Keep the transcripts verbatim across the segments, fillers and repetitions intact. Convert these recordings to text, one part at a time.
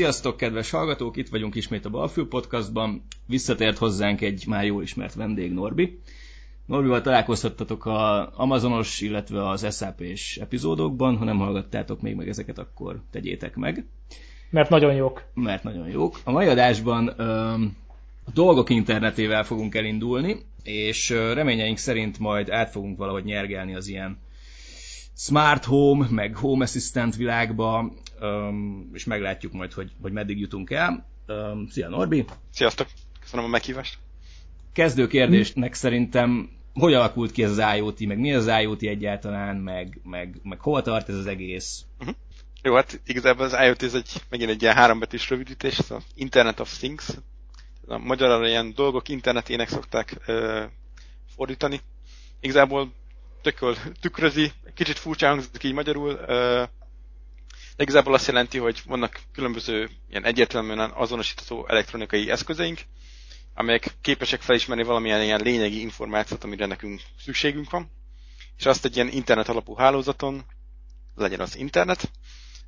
Sziasztok, kedves hallgatók! Itt vagyunk ismét a Balfül Podcastban. Visszatért hozzánk egy már jól ismert vendég, Norbi. Norbival találkozhattatok az Amazonos, illetve az es á pés epizódokban. Ha nem hallgattátok még meg ezeket, akkor tegyétek meg. Mert nagyon jók. Mert nagyon jók. A mai adásban öm, a dolgok internetével fogunk elindulni, és reményeink szerint majd át fogunk valahogy nyergelni az ilyen smart home, meg home assistant világba, és meglátjuk majd, hogy, hogy meddig jutunk el. Szia, Norbi! Sziasztok! Köszönöm a meghívást! Kezdő kérdésnek szerintem, hogy alakult ki ez az IoT, meg mi az IoT egyáltalán, meg, meg, meg hol tart ez az egész? Uh-huh. Jó, hát igazából az IoT ez egy, megint egy ilyen hárombetűs rövidítés, ez az Internet of Things. A magyarra ilyen dolgok internetének szokták uh, fordítani. Igazából tököl tükrözi, kicsit furcsa hangzik így magyarul, de igazából azt jelenti, hogy vannak különböző ilyen egyértelműen azonosítható elektronikai eszközeink, amelyek képesek felismerni valamilyen ilyen lényegi információt, amire nekünk szükségünk van, és azt egy ilyen internet alapú hálózaton, legyen az internet,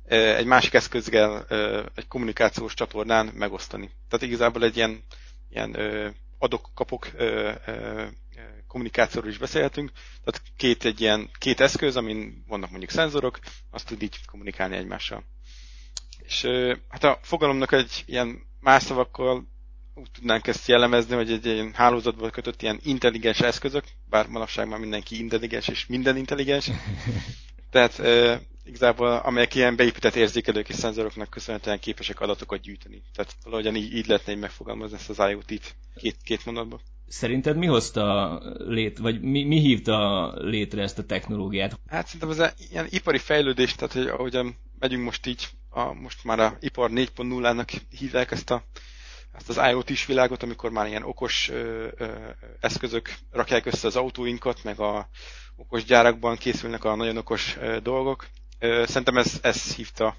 egy másik eszközzel egy kommunikációs csatornán megosztani. Tehát igazából egy ilyen, ilyen adok-kapok kommunikációról is beszélhetünk, tehát két, egy ilyen, két eszköz, amin vannak mondjuk szenzorok, azt tud így kommunikálni egymással. És hát a fogalomnak egy ilyen más szavakkal úgy tudnánk ezt jellemezni, hogy egy ilyen hálózatban kötött ilyen intelligens eszközök, bár manapság már mindenki intelligens és minden intelligens, tehát e, igazából amelyek ilyen beépített érzékelők és szenzoroknak köszönhetően képesek adatokat gyűjteni. Tehát valahogyan így, így lehetne így megfogalmazni ezt az IoT-t két, két mondatban. Szerinted mi hozta lét, vagy mi, mi hívta létre ezt a technológiát? Hát szerintem ez egy ilyen ipari fejlődés, tehát hogy ahogyan megyünk most így, a, most már a ipar négy pont nullának hívják ezt, a, ezt az IoT-s világot, amikor már ilyen okos ö, ö, eszközök rakják össze az autóinkat, meg a okos gyárakban készülnek a nagyon okos ö, dolgok. Ö, szerintem ez, ez hívta,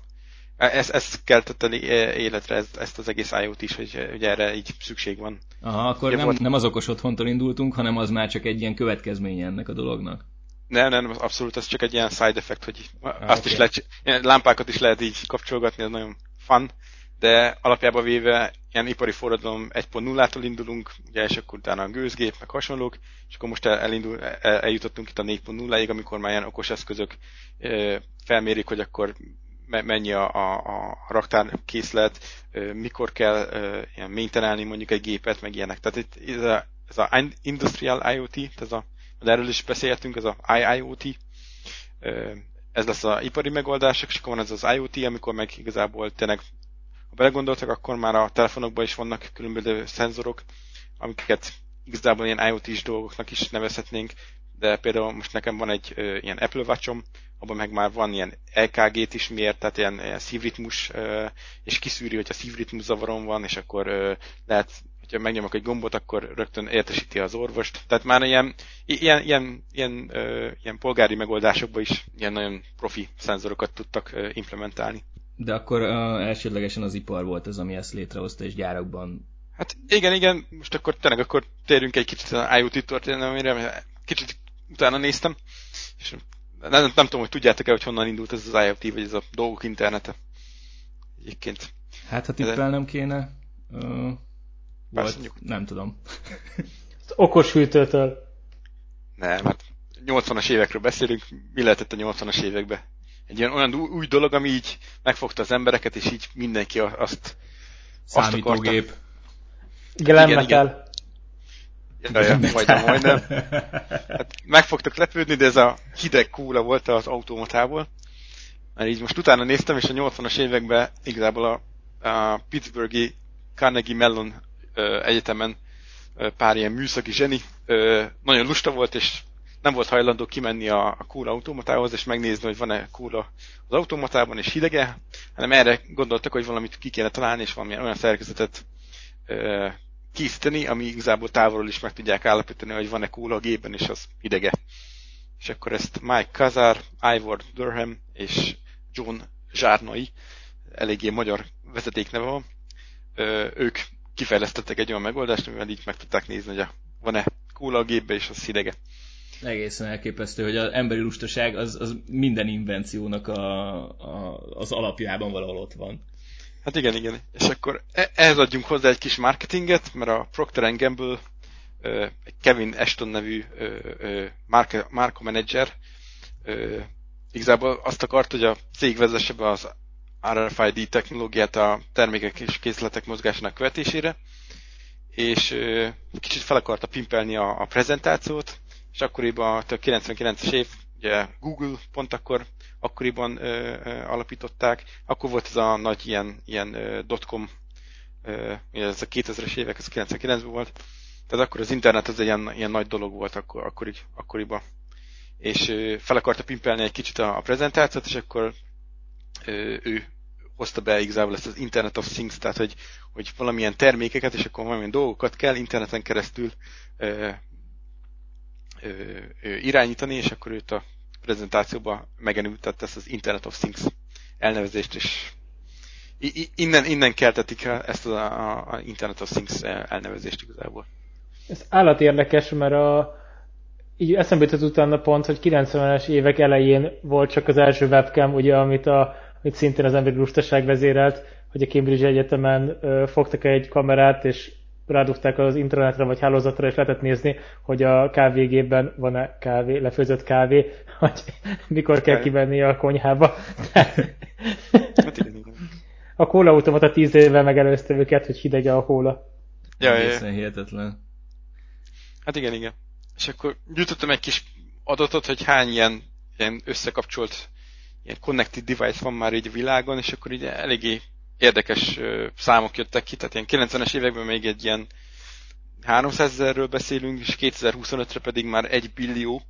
ez, ez keltette életre ez, ezt az egész IoT is, hogy, hogy erre így szükség van. Aha, akkor nem, volt... nem az okos otthontól indultunk, hanem az már csak egy ilyen következménye ennek a dolognak. Nem, nem, abszolút, ez csak egy ilyen side effect, hogy ah, azt okay. is lehet, ilyen lámpákat is lehet így kapcsolgatni, ez nagyon fun, de alapjában véve ilyen ipari forradalom egy pont nullától indulunk, ugye, és akkor utána a gőzgép, meg hasonlók, és akkor most elindul, el, eljutottunk itt a négy pont nulláig, amikor már ilyen okos eszközök felmérik, hogy akkor mennyi a, a, a raktárkészlet, mikor kell ilyen maintainálni mondjuk egy gépet, meg ilyenek. Tehát itt ez a, ez a Industrial IoT, ez a, erről is beszéltünk, ez a I I O T, ez lesz az ipari megoldások, és akkor van ez az IoT, amikor meg igazából tényleg, ha belegondoltak, akkor már a telefonokban is vannak különböző szenzorok, amiket igazából ilyen IoT-s dolgoknak is nevezhetnénk, de például most nekem van egy ö, ilyen Apple Watch-om, abban meg már van ilyen E K G-t is mér, tehát ilyen, ilyen szívritmus, ö, és kiszűri, hogyha szívritmus zavarom van, és akkor ö, lehet, hogyha megnyomok egy gombot, akkor rögtön értesíti az orvost. Tehát már ilyen, ilyen, ilyen, ilyen, ö, ilyen polgári megoldásokban is ilyen nagyon profi szenzorokat tudtak ö, implementálni. De akkor ö, elsődlegesen az ipar volt az, ami ezt létrehozta, és gyárakban... Hát igen, igen, most akkor tényleg akkor térünk egy kicsit az IoT történelmére, kicsit utána néztem, és nem, nem, nem tudom, hogy tudjátok-e, hogy honnan indult ez az IoT, vagy ez a dolgok internete. Egyébként. Hát, ha tippelnem kéne, uh, volt, nem tudom. Az okos hűtőtől. Nem, hát nyolcvanas évekről beszélünk, mi lehetett a nyolcvanas években? Egy ilyen olyan új dolog, ami így megfogta az embereket, és így mindenki azt, azt akarta. Számítógép. Igen, igen, igen. Jaj, majdnem, majdnem. Hát meg fogtok lepődni, de ez a hideg kóla volt az automatából. Mert így most utána néztem, és a nyolcvanas években igazából a, a Pittsburghi Carnegie Mellon ö, egyetemen ö, pár ilyen műszaki zseni ö, nagyon lusta volt, és nem volt hajlandó kimenni a, a kóla automatához, és megnézni, hogy van-e kóla az automatában, és hidege, hanem erre gondoltak, hogy valamit ki kéne találni, és valamilyen olyan szerkezetet ö, készíteni, ami igazából távolról is meg tudják állapítani, hogy van-e kóla a gépben, és az idege. És akkor ezt Mike Cazar, Ivor Durham és John Zsarnay, eléggé magyar vezetékneve van, ők kifejlesztettek egy olyan megoldást, amivel így meg tudták nézni, hogy van-e kóla a gépben, és az idege. Egészen elképesztő, hogy az emberi lustaság az, az minden invenciónak a, a, az alapjában valahol ott van. Hát igen, igen. És akkor ehhez adjunk hozzá egy kis marketinget, mert a Procter and Gamble Kevin Ashton nevű márka, márka menedzser igazából azt akart, hogy a cég vezesse be az er ef i dé technológiát a termékek és készletek mozgásának követésére, és kicsit fel akarta pimpelni a, a prezentációt, és akkoriban a kilencvenkilences év, ugye Google pont akkor, akkoriban ö, ö, alapították, akkor volt ez a nagy ilyen, ilyen ö, dotcom, ö, ez a kétezres évek, ez kilencvenkilencben volt, tehát akkor az internet az egy ilyen, ilyen nagy dolog volt akkor, akkori, akkoriban, és ö, fel akarta pimpelni egy kicsit a, a prezentációt, és akkor ö, ő hozta be igazából ezt az Internet of Things, tehát hogy, hogy valamilyen termékeket, és akkor valamilyen dolgokat kell interneten keresztül ö, ö, ö, irányítani, és akkor őt a prezentációban megenültett ezt az Internet of Things elnevezést, és innen, innen keltetik ezt az Internet of Things elnevezést igazából. Ez állat érdekes, mert a, így eszembe jutott utána pont, hogy kilencvenes évek elején volt csak az első webcam, ugye, amit, a, amit szintén az emberi lustaság vezérelt, hogy a Cambridge Egyetemen ö, fogtak egy kamerát, és rádugták az internetre vagy hálózatra, és lehetett nézni, hogy a kávégében van-e kávé, lefőzött kávé, hogy mikor kell kivenni a konyhába. A kólaautomata tíz évvel megelőzte őket, hogy hideg a kóla. Ja, egészen hihetetlen. Hát igen, igen. És akkor gyűjtöttem egy kis adatot, hogy hány ilyen, ilyen összekapcsolt ilyen connected device van már így a világon, és akkor így eléggé érdekes számok jöttek ki, tehát ilyen kilencvenes években még egy ilyen háromszázezerről beszélünk, és kétezer-huszonötre pedig már egy billió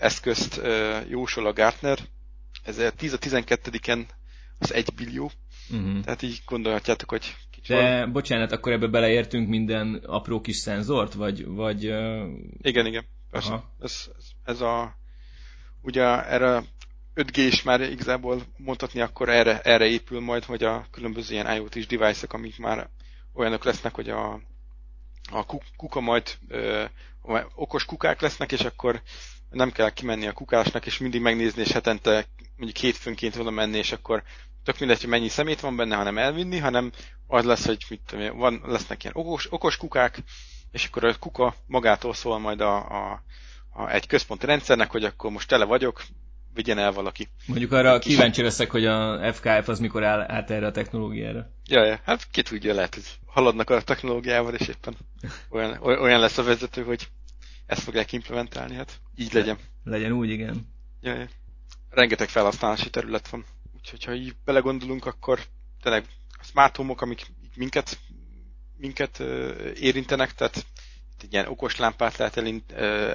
eszközt jósol a Gartner. Ez a tíz a tizenkettediken az egy billió. Uh-huh. Tehát így gondolhatjátok, hogy kicsit. De valami. Bocsánat, akkor ebbe beleértünk minden apró kis szenzort, vagy... vagy uh... Igen, igen. Ez, ez, ez a... Ugye erre... öt gé is már igazából mondhatni, akkor erre, erre épül majd, hogy a különböző ilyen IoT-s device-ek, amik már olyanok lesznek, hogy a, a kuka majd ö, okos kukák lesznek, és akkor nem kell kimenni a kukásnak, és mindig megnézni, és hetente mondjuk hétfőnként oda menni, és akkor tök mindegy, hogy mennyi szemét van benne, hanem elvinni, hanem az lesz, hogy mit tudom, van, lesznek ilyen okos, okos kukák, és akkor a kuka magától szól majd a, a, a, egy központi rendszernek, hogy akkor most tele vagyok, vigyen el valaki. Mondjuk arra kíváncsi leszek, hogy a ef ká ef az mikor áll át erre a technológiára. Jaj, hát ki tudja, lehet, hogy haladnak a technológiával, és éppen olyan, olyan lesz a vezető, hogy ezt fogják implementálni, hát így legyen. Legyen úgy, igen. Jaj, rengeteg felhasználási terület van. Úgyhogy ha így belegondolunk, akkor tényleg a smart home-ok, amik minket, minket érintenek, tehát egy ilyen okos lámpát lehet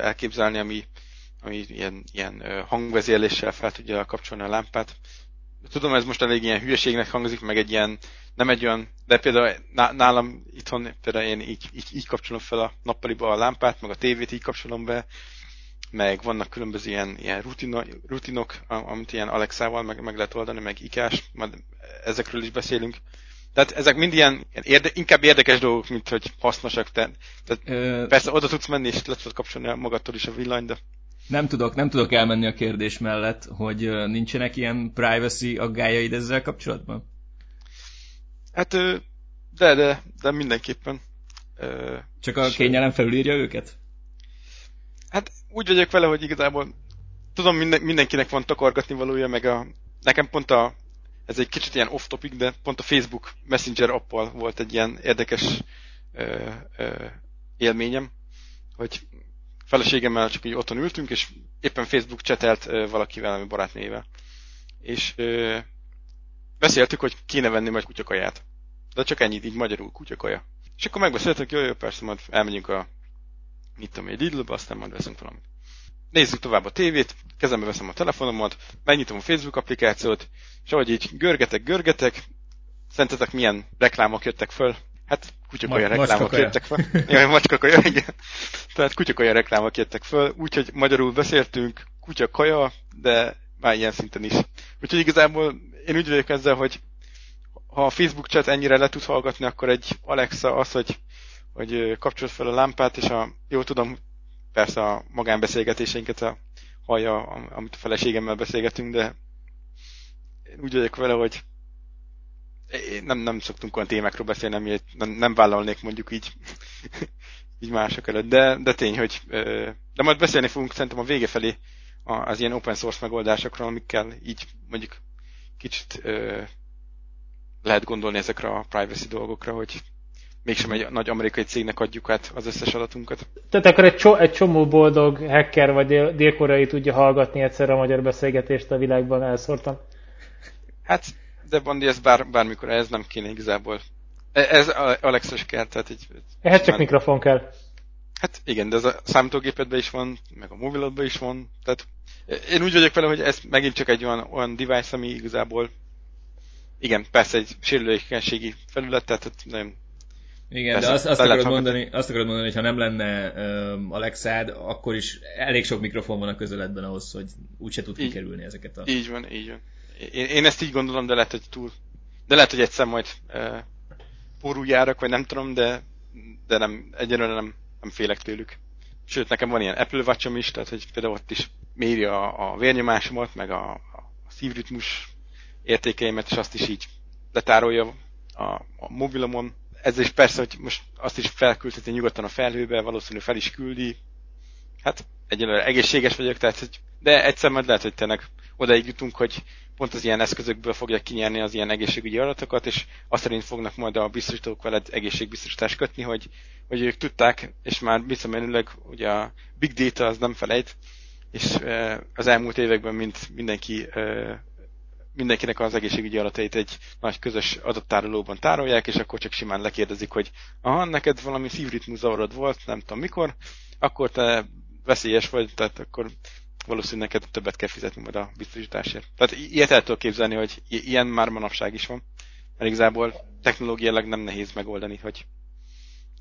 elképzelni, ami ami ilyen, ilyen hangvezérléssel fel tudja kapcsolni a lámpát. Tudom, ez most elég ilyen hülyeségnek hangzik, meg egy ilyen, nem egy olyan, de például nálam itthon, például én így, így, így kapcsolom fel a nappaliba a lámpát, meg a tévét így kapcsolom be, meg vannak különböző ilyen, ilyen rutina, rutinok, amit ilyen Alexával meg, meg lehet oldani, meg ikás, majd ezekről is beszélünk. Tehát ezek mind ilyen érde, inkább érdekes dolgok, mint hogy hasznosak. Te, tehát Ö... persze oda tudsz menni, és le tudod kapcsolni magadtól is a villany, de Nem tudok, nem tudok elmenni a kérdés mellett, hogy nincsenek ilyen privacy aggályaid ezzel kapcsolatban? Hát, de, de, de mindenképpen. Csak a kényelem felülírja őket? Hát úgy vagyok vele, hogy igazából tudom, minden, mindenkinek van takargatni valója, meg a, nekem pont a, ez egy kicsit ilyen off-topic, de pont a Facebook Messenger appal volt egy ilyen érdekes ö, ö, élményem, hogy feleségemmel csak így otthon ültünk, és éppen Facebook csetelt valakivel, ami barátnével. És ö, beszéltük, hogy kéne venni majd kutyakaját. De csak ennyit, így magyarul kutyakaja. És akkor megbeszéltük, jó, jó, persze, majd elmegyünk a mit tudom, egy Lidlbe, aztán majd veszünk valamit. Nézzük tovább a tévét, kezembe veszem a telefonomat, megnyitom a Facebook applikációt, és ahogy így görgetek, görgetek, szerintetek milyen reklámok jöttek föl? Hát kutyakaja reklámok jöttek föl. Jaj, macskakaja, igen. Tehát kutyakaja reklámok jöttek föl, úgyhogy magyarul beszéltünk, kutyakaja, de már ilyen szinten is. Úgyhogy igazából én úgy vagyok ezzel, hogy ha a Facebook chat ennyire le tud hallgatni, akkor egy Alexa az, hogy, hogy kapcsolt fel a lámpát, és a, jól tudom, persze a magánbeszélgetéseinket a hallja, amit a feleségemmel beszélgetünk, de én úgy vagyok vele, hogy nem, nem szoktunk olyan témákról beszélni, amiért nem vállalnék mondjuk így, így mások előtt, de, de tény, hogy de majd beszélni fogunk szerintem a vége felé az ilyen open source megoldásokról, amikkel így mondjuk kicsit lehet gondolni ezekre a privacy dolgokra, hogy mégsem egy nagy amerikai cégnek adjuk át az összes adatunkat. Tehát akkor egy, cso- egy csomó boldog hacker vagy dél-koreai tudja hallgatni egyszerre a magyar beszélgetést a világban elszórtan. Hát, de Bandi, ez bár, bármikor, ez nem kéne igazából. Ez Alexa-s kell, tehát így... Ehhez csak már... mikrofon kell. Hát igen, de ez a számítógépedben is van, meg a mobilodban is van, tehát én úgy vagyok vele, hogy ez megint csak egy olyan, olyan device, ami igazából igen, persze egy sérülékenységi felület, tehát nagyon... Igen, persze, de azt, azt, akarod mondani, azt akarod mondani, hogy ha nem lenne um, Alexád, akkor is elég sok mikrofon van a közeledben ahhoz, hogy úgyse tud így, kikerülni ezeket a... Így van, így van. Én, én ezt így gondolom, de lehet, hogy túl... De lehet, hogy egyszer majd uh, pórul járok, vagy nem tudom, de, de nem, egyenlően nem, nem félek tőlük. Sőt, nekem van ilyen Apple Watch-om is, tehát hogy például ott is méri a, a vérnyomásomat, meg a, a szívritmus értékeimet, és azt is így letárolja a, a mobilomon. Ez is persze, hogy most azt is felküldhetni nyugodtan a felhőbe, valószínűleg fel is küldi. Hát egyelőre egészséges vagyok, tehát, hogy, de egyszer majd lehet, hogy tényleg odaig jutunk, hogy pont az ilyen eszközökből fogják kinyerni az ilyen egészségügyi adatokat, és azt szerint fognak majd a biztosítók veled egészségbiztosítást kötni, hogy, hogy ők tudták, és már visszamenőleg ugye a big data az nem felejt, és az elmúlt években mind mindenki... mindenkinek az egészségügyi adatait egy nagy közös adattárolóban tárolják, és akkor csak simán lekérdezik, hogy aha, neked valami szívritmus zavarod volt, nem tudom mikor, akkor te veszélyes vagy, tehát akkor valószínűleg neked többet kell fizetni majd a biztosításért. Tehát ilyet el tudok képzelni, hogy ilyen már manapság is van, mert igazából technológiailag nem nehéz megoldani, hogy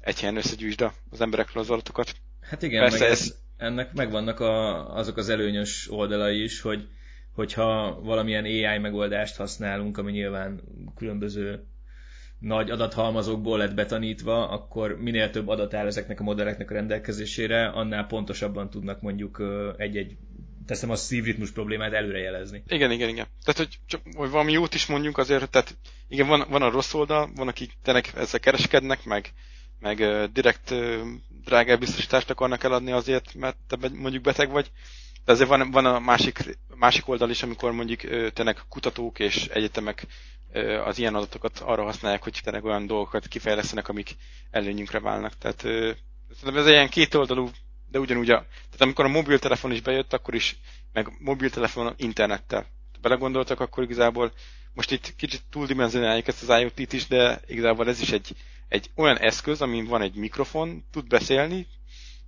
egy helyen összegyűjtsd az emberekről az adatokat. Hát igen, persze meg ez... ennek megvannak a, azok az előnyös oldalai is, hogy hogyha valamilyen á i megoldást használunk, ami nyilván különböző nagy adathalmazokból lett betanítva, akkor minél több adat áll ezeknek a modelleknek a rendelkezésére, annál pontosabban tudnak mondjuk egy-egy, teszem a szívritmus problémát előrejelezni. Igen, igen, igen. Tehát, hogy, csak, hogy valami jót is mondjunk azért, tehát igen, van, van a rossz oldal, van, akik tényleg ezzel kereskednek, meg, meg direkt drágább biztosítást akarnak eladni azért, mert te mondjuk beteg vagy. De azért van, van a másik, másik oldal is, amikor mondjuk tényleg kutatók és egyetemek az ilyen adatokat arra használják, hogy tényleg olyan dolgokat kifejlesztenek, amik előnyünkre válnak. Tehát ez egy ilyen kétoldalú, de ugyanúgy a... Tehát amikor a mobiltelefon is bejött, akkor is, meg mobiltelefon internettel belegondoltak, akkor igazából most itt kicsit túldimenzionáljuk ezt az IoT-t is, de igazából ez is egy, egy olyan eszköz, amin van egy mikrofon, tud beszélni,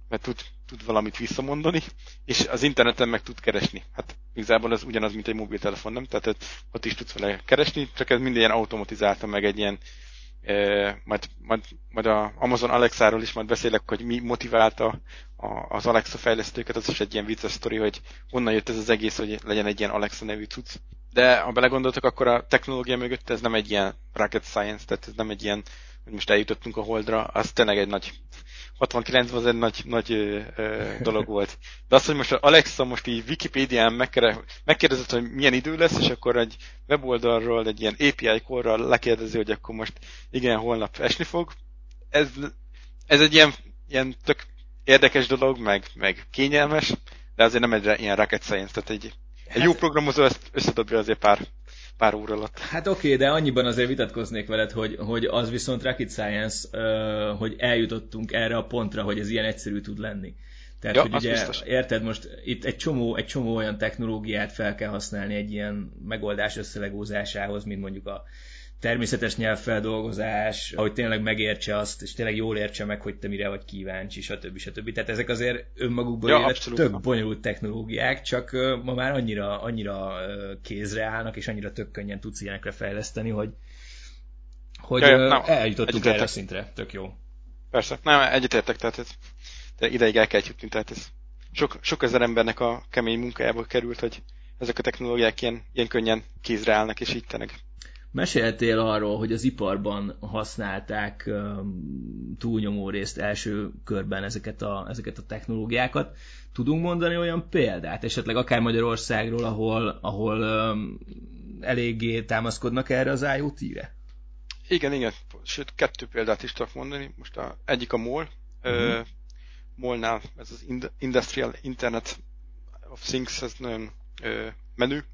mert tud, tud valamit visszamondani, és az interneten meg tud keresni. Hát igazából ez ugyanaz, mint egy mobiltelefon, nem? Tehát ott is tudsz vele keresni, csak ez minden ilyen automatizáltan, meg egy ilyen, eh, majd, majd, majd a Amazon Alexáról is majd beszélek, hogy mi motiválta a, az Alexa fejlesztőket, az is egy ilyen vicces sztori, hogy honnan jött ez az egész, hogy legyen egy ilyen Alexa nevű cucc. De ha belegondoltak, akkor a technológia mögött ez nem egy ilyen rocket science, tehát ez nem egy ilyen, hogy most eljutottunk a Holdra, az tényleg egy nagy... hatvankilencben az egy nagy, nagy ö, ö, dolog volt. De azt, hogy most Alexa most így Wikipédián megkérdezett, hogy milyen idő lesz, és akkor egy weboldalról, egy ilyen á pé i-korral lekérdezi, hogy akkor most igen, holnap esni fog. Ez, ez egy ilyen, ilyen tök érdekes dolog, meg, meg kényelmes, de azért nem egy ilyen rocket science, tehát egy, egy jó programozó ezt összedobja azért pár pár óra alatt. Hát oké, de annyiban azért vitatkoznék veled, hogy, hogy az viszont rocket science, hogy eljutottunk erre a pontra, hogy ez ilyen egyszerű tud lenni. Tehát, ja, hogy ugye, biztos. Érted, most itt egy csomó, egy csomó olyan technológiát fel kell használni egy ilyen megoldás összelegózásához, mint mondjuk a természetes nyelvfeldolgozás, ahogy tényleg megértse azt, és tényleg jól értse meg, hogy te mire vagy kíváncsi, stb. stb. Tehát ezek azért önmagukból ja, tök bonyolult technológiák, csak ma már annyira, annyira kézre állnak, és annyira tök könnyen tudsz ilyenekre fejleszteni, hogy, hogy ja, ja, eljutottunk erre a szintre. Tök jó. Persze. Nem, egyetértek, tehát ez, de ideig el kell jutni, tehát ez sok, sok ezer embernek a kemény munkájából került, hogy ezek a technológiák ilyen, ilyen könnyen kézre állnak, és így tényleg. Meséltél arról, hogy az iparban használták túlnyomó részt első körben ezeket a, ezeket a technológiákat. Tudunk mondani olyan példát, esetleg akár Magyarországról, ahol, ahol eléggé támaszkodnak erre az IoT-re? Igen, igen, sőt kettő példát is tudok mondani. Most a, egyik a MOL. Mm-hmm. MOL-nál ez az Industrial Internet of Things, ez nagyon ö, menő,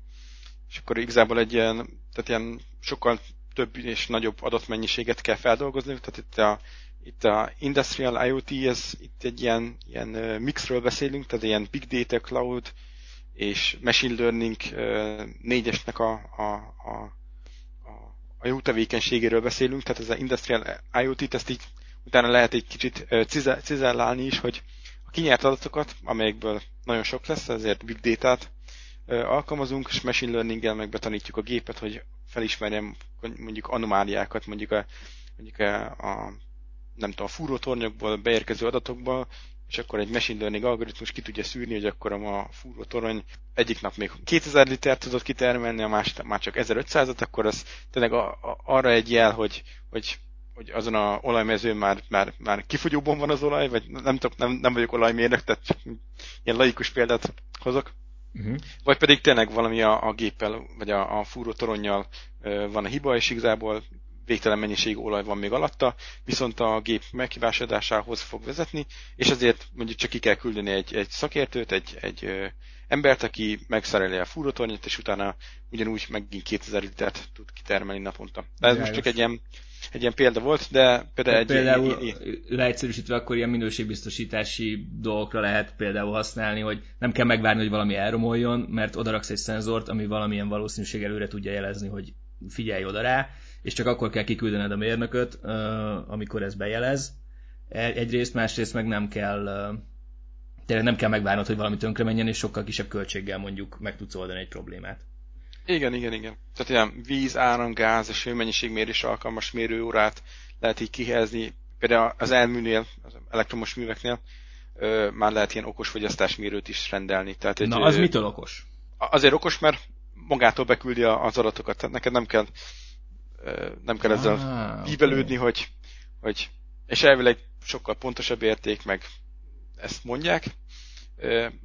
és akkor igazából egy ilyen, tehát ilyen sokkal több és nagyobb adatmennyiséget kell feldolgozni, tehát itt a, itt a Industrial IoT, ez itt egy ilyen, ilyen mixről beszélünk, tehát ilyen Big Data Cloud és Machine Learning négyesnek a, a, a a jó tevékenységéről beszélünk, tehát ez az Industrial IoT-t, ezt így utána lehet egy kicsit cizellálni is, hogy a kinyert adatokat, amelyekből nagyon sok lesz, ezért Big Data-t alkalmazunk, és Machine Learning-gel megbetanítjuk a gépet, hogy felismerjem mondjuk anomáliákat, mondjuk a, mondjuk a, a nem tudom, a fúrótornyokból beérkező adatokból, és akkor egy machine learning algoritmus ki tudja szűrni, hogy akkor a fúrótorony egyik nap még kétezer litert tudott kitermelni, a más már csak ezerötszázat, akkor az tényleg a, a, arra egy jel, hogy, hogy, hogy azon a olajmezőn már, már, már kifogyóban van az olaj, vagy nem, nem, nem vagyok olajmérnök, tehát csak ilyen laikus példát hozok. Uh-huh. Vagy pedig tényleg valami a, a géppel, vagy a, a fúrótoronnyal van a hiba, és igazából végtelen mennyiségű olaj van még alatta, viszont a gép meghibásodásához fog vezetni, és ezért mondjuk csak ki kell küldeni egy, egy szakértőt, egy, egy ö, embert, aki megszereli a fúrótornyot, és utána ugyanúgy megint kétezer litert tud kitermelni naponta. De ez most csak egy ilyen, egy ilyen példa volt, de például... Egy, például egy, egy, egy... leegyszerűsítve akkor ilyen minőségbiztosítási dolgokra lehet például használni, hogy nem kell megvárni, hogy valami elromoljon, mert odaraksz egy szenzort, ami valamilyen valószínűség előre tudja jelezni, hogy figyelj oda rá, és csak akkor kell kiküldened a mérnököt, amikor ez bejelez. Egyrészt, másrészt meg nem kell, tényleg nem kell megvárnod, hogy valami tönkre menjen, és sokkal kisebb költséggel mondjuk meg tudsz oldani egy problémát. Igen, igen, igen. Tehát ilyen víz, áram, gáz és hőmennyiségmérés alkalmas mérőórát lehet így kihelyezni. Például az elműnél, az elektromos műveknél már lehet ilyen okos fogyasztásmérőt is rendelni. Tehát egy, Na, az ö... mitől okos? Azért okos, mert magától beküldi az adatokat, tehát neked nem kell nem kell ezzel ah, bíbelődni, okay. hogy, hogy és elvileg sokkal pontosabb érték, meg ezt mondják.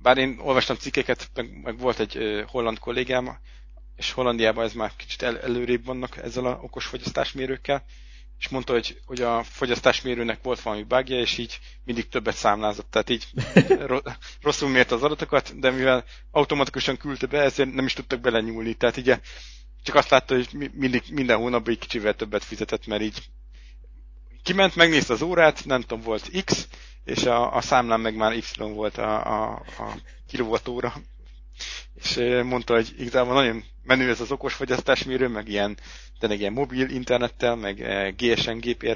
Bár én olvastam cikkeket, meg, meg volt egy holland kollégám, és Hollandiában ez már kicsit el, előrébb vannak ezzel az okos fogyasztásmérőkkel, és mondta, hogy, hogy a fogyasztásmérőnek volt valami bugja, és így mindig többet számlázott, tehát így rosszul mérte az adatokat, de mivel automatikusan küldte be, ezért nem is tudtak belenyúlni, tehát így csak azt látta, hogy mindig, minden hónapban egy kicsivel többet fizetett, mert így kiment, megnézte az órát, nem tudom, volt X, és a, a számlán meg már Y volt a, a, a kilovattóra. És mondta, hogy igazából nagyon menő ez az okos fogyasztásmérő, meg ilyen, tényleg ilyen mobil internettel, meg gé es em, gé pé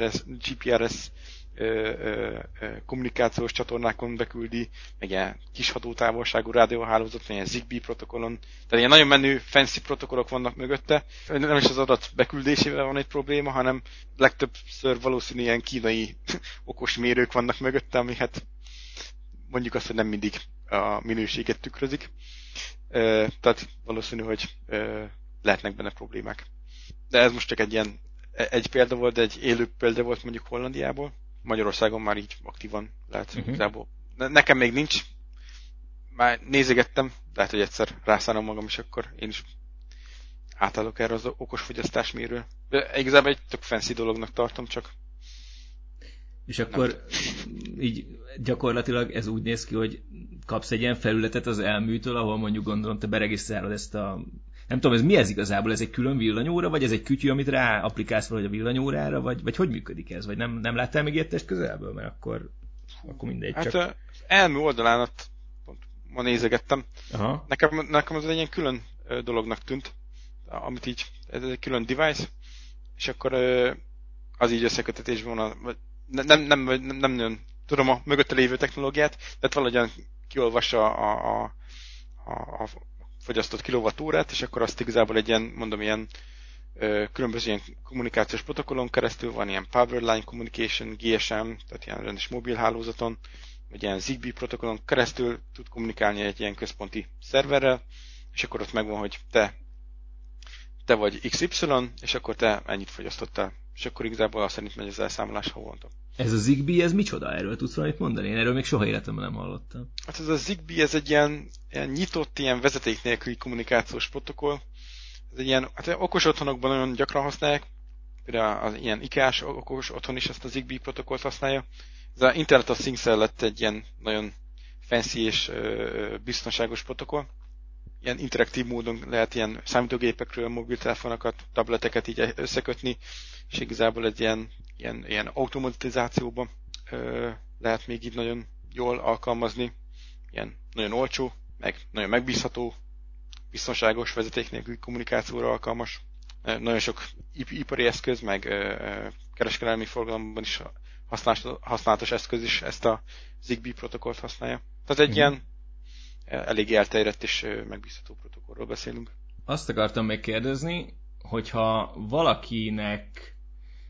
er es ö, ö, kommunikációs csatornákon beküldi, meg ilyen kis hatótávolságú rádióhálózat, meg ilyen Zigbee protokollon. Tehát ilyen nagyon menő fancy protokollok vannak mögötte. Nem is az adat beküldésével van egy probléma, hanem legtöbbször valószínű ilyen kínai okos mérők vannak mögötte, ami hát mondjuk azt, hogy nem mindig a minőséget tükrözik. Tehát valószínű, hogy lehetnek benne problémák. De ez most csak egy ilyen egy példa volt, de egy élő példa volt mondjuk Hollandiából. Magyarországon már így aktívan lehet. Uh-huh. Nekem még nincs. Már nézegettem, lehet, hogy egyszer rászállom magam, és akkor én is átállok erre az okos fogyasztásmérőre. Igazából egy tök fancy dolognak tartom, csak... És akkor így gyakorlatilag ez úgy néz ki, hogy kapsz egy ilyen felületet az elműtől, ahol mondjuk gondolom te beregisztrálod ezt a... Nem tudom, ez mi ez igazából? Ez egy külön villanyóra, vagy ez egy kütyű, amit rá applikálsz valahogy a villanyórára, vagy, vagy hogy működik ez? Vagy nem, nem láttál még ilyet test közelből? Mert akkor, akkor mindegy. Hát csak... elmű oldalán pont ma nézegettem. Aha. Nekem, nekem az egy ilyen külön dolognak tűnt, amit így, ez egy külön device, és akkor az így összekötetésben van a... Nem, nem, nem, nem, nem tudom a mögötte lévő technológiát, tehát valahogyan kiolvassa a, a, a, a fogyasztott kilovattórát, és akkor azt igazából egy ilyen, mondom, ilyen ö, különböző ilyen kommunikációs protokollon keresztül van, ilyen Powerline Communication, gé es em, tehát ilyen rendes mobilhálózaton, vagy ilyen Zigbee protokollon keresztül tud kommunikálni egy ilyen központi szerverrel, és akkor ott megvan, hogy te, te vagy iksz ipszilon, és akkor te ennyit fogyasztottál. És akkor igazából azt szerint megy az elszámolás, ha vontok. Ez a Zigbee, ez micsoda? Erről tudsz valamit mondani? Én erről még soha életemben nem hallottam. Hát ez a Zigbee, ez egy ilyen, ilyen nyitott, ilyen vezeték nélküli kommunikációs protokoll. Ez egy ilyen, hát okos otthonokban nagyon gyakran használják, például az ilyen IKEA-s okos otthon is ezt a Zigbee protokollt használja. Ez az Internet of Things lett egy ilyen nagyon fancy és biztonságos protokoll. Ilyen interaktív módon lehet ilyen számítógépekről, mobiltelefonokat, tableteket így összekötni, és igazából egy ilyen, ilyen, ilyen automatizációban lehet még így nagyon jól alkalmazni. Ilyen nagyon olcsó, meg nagyon megbízható, biztonságos, vezeték nélküli kommunikációra alkalmas. Nagyon sok ipari eszköz, meg kereskedelmi forgalomban is használatos eszköz is ezt a Zigbee protokollt használja. Tehát egy mm. ilyen elég elterjedt és megbízható protokollról beszélünk. Azt akartam még kérdezni, hogyha valakinek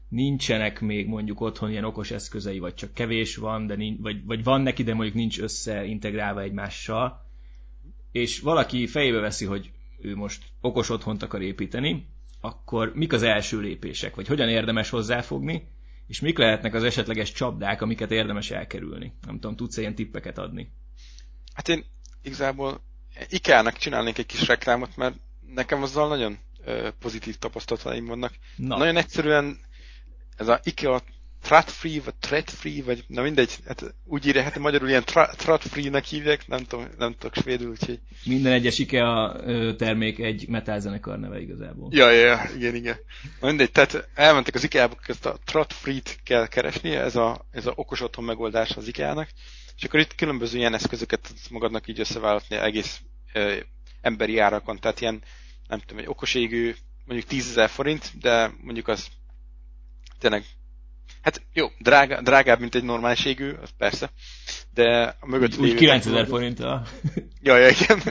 nincsenek még mondjuk otthon ilyen okos eszközei, vagy csak kevés van, de nincs, vagy, vagy van neki, de mondjuk nincs összeintegrálva egymással, és valaki fejébe veszi, hogy ő most okos otthont akar építeni, akkor mik az első lépések, vagy hogyan érdemes hozzáfogni, és mik lehetnek az esetleges csapdák, amiket érdemes elkerülni? Nem tudom, tudsz ilyen tippeket adni? Hát én igazából IKEA-nak csinálnék egy kis reklámot, mert nekem azzal nagyon pozitív tapasztalataim vannak. Na. Nagyon egyszerűen ez a IKEA TRÅDFRI, vagy TRÅDFRI, vagy na mindegy, hát úgy írja, hát magyarul ilyen TRÅDFRI-nek hívják, nem tudom, nem tudok svédül, úgyhogy... Minden egyes IKEA termék egy metalzenekar neve igazából. Ja, ja, igen, igen. Na mindegy, tehát elmentek az IKEA-ba, ezt a TRÅDFRI-t kell keresni, ez a, ez a okos otthon megoldás az IKEA-nak, és akkor itt különböző ilyen eszközöket magadnak így összeválasztani egész ö, emberi árakon, tehát ilyen, nem tudom, egy okos égő, mondjuk tízezer forint, de mondjuk az tényleg, hát jó, drága, drágább, mint egy normális égő, az persze, de a mögött úgy kilencezer forinttal. Jaj, ja, igen.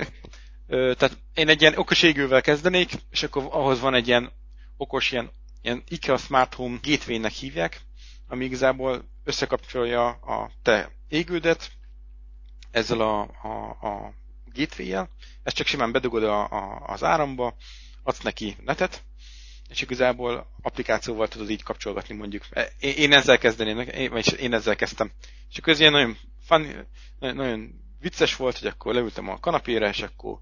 Ö, tehát én egy ilyen okos égővel kezdenék, és akkor ahhoz van egy ilyen okos, ilyen, ilyen IKEA Smart Home Gateway-nek hívják, ami igazából összekapcsolja a te égődet ezzel a, a, a gateway-jel, ezt csak simán bedugod a, a, az áramba, adsz neki netet, és igazából applikációval tudod így kapcsolgatni mondjuk. Én, én ezzel kezdeném, én, én ezzel kezdtem. És akkor ez ilyen nagyon, fun, nagyon, nagyon vicces volt, hogy akkor leültem a kanapéra, és akkor,